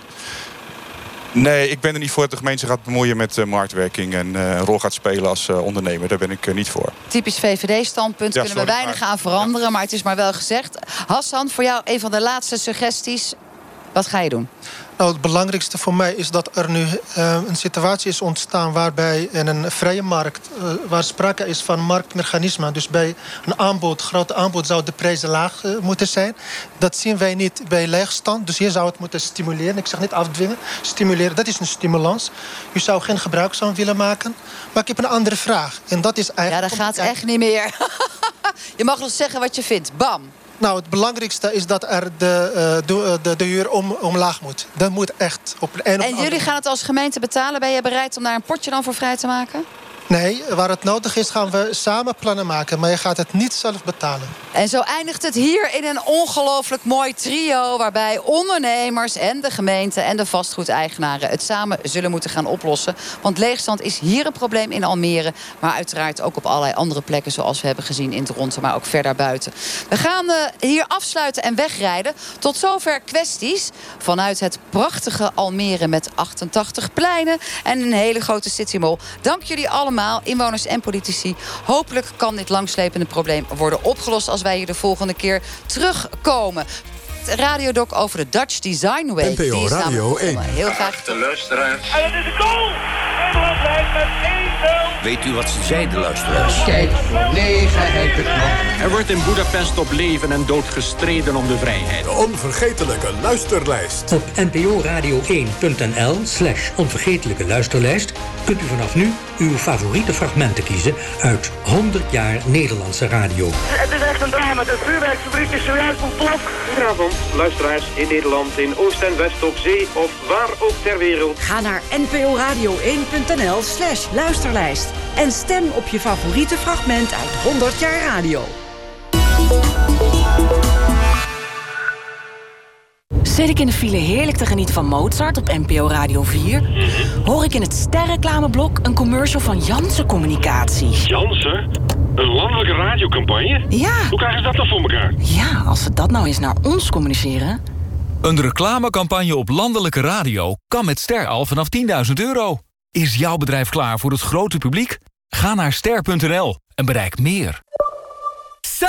Nee, ik ben er niet voor dat de gemeente gaat bemoeien met uh, marktwerking en uh, een rol gaat spelen als uh, ondernemer. Daar ben ik uh, niet voor. Typisch V V D-standpunt. Ja, kunnen sorry, we weinig maar... aan veranderen, ja. maar het is maar wel gezegd. Hassan, voor jou een van de laatste suggesties. Wat ga je doen? Nou, het belangrijkste voor mij is dat er nu uh, een situatie is ontstaan waarbij in een vrije markt, uh, waar sprake is van marktmechanismen, dus bij een aanbod, groot aanbod, zou de prijzen laag uh, moeten zijn. Dat zien wij niet bij leegstand. Dus hier zou het moeten stimuleren. Ik zeg niet afdwingen. Stimuleren, dat is een stimulans. U zou geen gebruik van willen maken. Maar ik heb een andere vraag. En dat is eigenlijk... Ja, dat gaat echt niet meer. Je mag nog zeggen wat je vindt. Bam. Nou, het belangrijkste is dat er de, uh, de, de, de huur om, omlaag moet. Dat moet echt op een of andere... En jullie gaan het als gemeente betalen? Ben je bereid om daar een potje dan voor vrij te maken? Nee, waar het nodig is gaan we samen plannen maken. Maar je gaat het niet zelf betalen. En zo eindigt het hier in een ongelooflijk mooi trio, waarbij ondernemers en de gemeente en de vastgoedeigenaren het samen zullen moeten gaan oplossen. Want leegstand is hier een probleem in Almere. Maar uiteraard ook op allerlei andere plekken, zoals we hebben gezien in Dronten, maar ook verder buiten. We gaan uh, hier afsluiten en wegrijden. Tot zover kwesties vanuit het prachtige Almere met achtentachtig pleinen en een hele grote City Mall. Dank jullie allemaal. Inwoners en politici. Hopelijk kan dit langslepende probleem worden opgelost als wij hier de volgende keer terugkomen. Radiodoc over de Dutch Design Week. N P O Radio één. Heel graag. De luisteraars. En het is een goal! Nederland leidt met één nul. Weet u wat ze zeiden, luisteraars? Kijk, leegheid het land. Er wordt in Boedapest op leven en dood gestreden om de vrijheid. De onvergetelijke luisterlijst. Op n p o radio één punt n l slash onvergetelijke luisterlijst kunt u vanaf nu uw favoriete fragmenten kiezen uit honderd jaar Nederlandse radio. Het is echt een drama. De vuurwerkfabriek is zojuist ontploft. Goedenavond, luisteraars in Nederland, in Oost en West, op zee of waar ook ter wereld. Ga naar n p o radio één punt n l slash luisterlijst en stem op je favoriete fragment uit honderd jaar radio. Zit ik in de file heerlijk te genieten van Mozart op N P O Radio vier? Hoor ik in het sterreclameblok een commercial van Janssen Communicatie? Janssen? Een landelijke radiocampagne? Ja. Hoe krijgen ze dat dan voor elkaar? Ja, als ze dat nou eens naar ons communiceren. Een reclamecampagne op landelijke radio kan met Ster al vanaf tienduizend euro. Is jouw bedrijf klaar voor het grote publiek? Ga naar ster punt n l en bereik meer. Zo!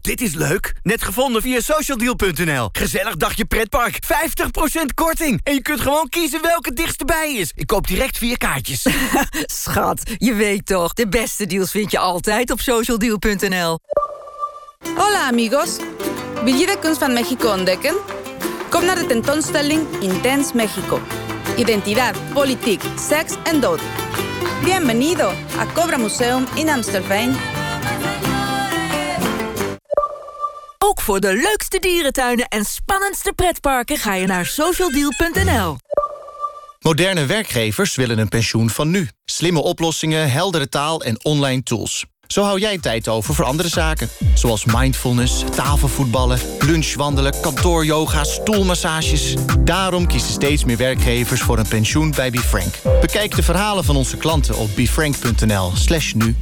Dit is leuk. Net gevonden via socialdeal punt n l. Gezellig dagje pretpark. vijftig procent korting. En je kunt gewoon kiezen welke dichtstbij is. Ik koop direct vier kaartjes. Schat, je weet toch. De beste deals vind je altijd op socialdeal punt n l. Hola amigos. Wil je de kunst van Mexico ontdekken? Kom naar de tentoonstelling Intens Mexico. Identidad, politiek, seks en dood. Bienvenido a Cobra Museum in Amsterdam. Ook voor de leukste dierentuinen en spannendste pretparken ga je naar socialdeal punt n l. Moderne werkgevers willen een pensioen van nu. Slimme oplossingen, heldere taal en online tools. Zo hou jij tijd over voor andere zaken. Zoals mindfulness, tafelvoetballen, lunchwandelen, kantooryoga, stoelmassages. Daarom kiezen steeds meer werkgevers voor een pensioen bij BeFrank. Bekijk de verhalen van onze klanten op befrank punt n l slash nu.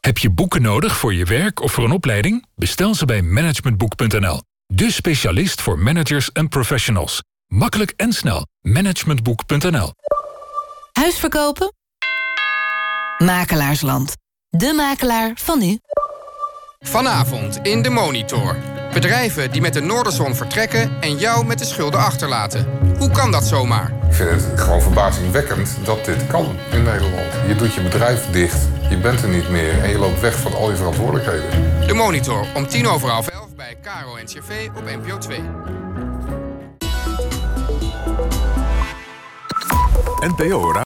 Heb je boeken nodig voor je werk of voor een opleiding? Bestel ze bij managementboek punt n l. De specialist voor managers en professionals. Makkelijk en snel. managementboek punt n l. Huis verkopen? Makelaarsland. De makelaar van nu. Vanavond in De Monitor. Bedrijven die met de Noorderzon vertrekken en jou met de schulden achterlaten. Hoe kan dat zomaar? Ik vind het gewoon verbazingwekkend dat dit kan in Nederland. Je doet je bedrijf dicht, je bent er niet meer en je loopt weg van al je verantwoordelijkheden. De Monitor om tien over half elf bij Karo en C V op N P O twee. N P O